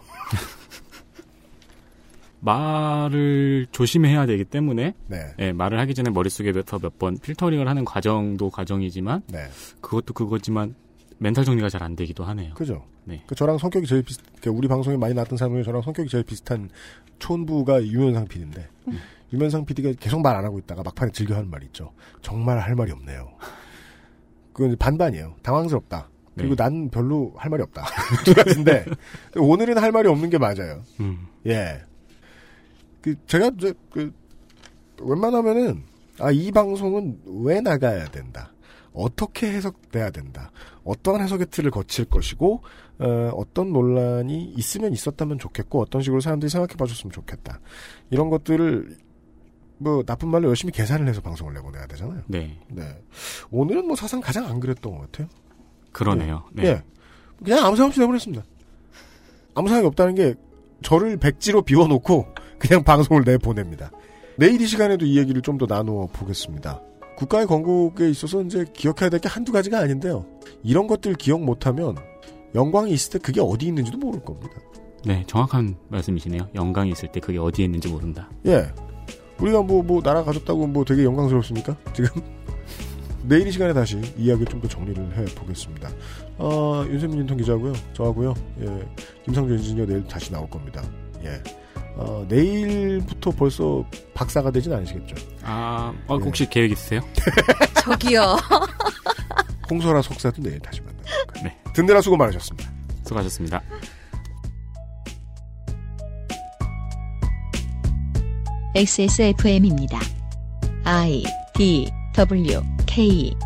말을 조심해야 되기 때문에 네. 예, 말을 하기 전에 머릿속에 몇 번 필터링을 하는 과정도 과정이지만 네. 그것도 그거지만 멘탈 정리가 잘 안 되기도 하네요. 그죠. 네. 그 저랑 성격이 제일 비슷, 우리 방송에 많이 나왔던 사람 중에 저랑 성격이 제일 비슷한 촌부가 유면상 피디인데 음. 유면상 피디가 계속 말 안 하고 있다가 막판에 즐겨 하는 말이 있죠. 정말 할 말이 없네요. 그건 반반이에요. 당황스럽다. 그리고 네. 난 별로 할 말이 없다. 두 가지인데 오늘은 할 말이 없는 게 맞아요. 음. 예. 제가 이제 그 웬만하면은 아, 이 방송은 왜 나가야 된다, 어떻게 해석돼야 된다, 어떠한 해석의 틀을 거칠 것이고 어, 어떤 논란이 있으면 있었다면 좋겠고 어떤 식으로 사람들이 생각해봐줬으면 좋겠다, 이런 것들을 뭐 나쁜 말로 열심히 계산을 해서 방송을 내보내야 되잖아요. 네. 네. 오늘은 뭐 사상 가장 안 그랬던 것 같아요. 그러네요. 네. 네. 그냥 아무 생각 없이 내보냈습니다. 아무 생각이 없다는 게 저를 백지로 비워놓고 그냥 방송을 내보냅니다. 내일 이 시간에도 이 얘기를 좀 더 나누어 보겠습니다. 국가의 건국에 있어서 이제 기억해야 될 게 한두 가지가 아닌데요. 이런 것들 기억 못하면 영광이 있을 때 그게 어디 있는지도 모를 겁니다. 네, 정확한 말씀이시네요. 영광이 있을 때 그게 어디에 있는지 모른다. 예. 우리가 뭐, 뭐, 나라 가졌다고 뭐 되게 영광스럽습니까? 지금? 내일 이 시간에 다시 이야기 좀 더 정리를 해보겠습니다. 어, 윤세민 인턴 기자고요. 저하고요. 예. 김상조 엔지니어 내일 다시 나올 겁니다. 예. 어, 내일부터 벌써 박사가 되진 않으시겠죠? 아, 어, 예. 혹시 계획 있으세요? 저기요. 홍소라 속사도 내일 다시 만나요. 네. 듣느라 수고 많으셨습니다. 수고하셨습니다. 엑스에스에프엠입니다. 아이, 디, 더블유, 케이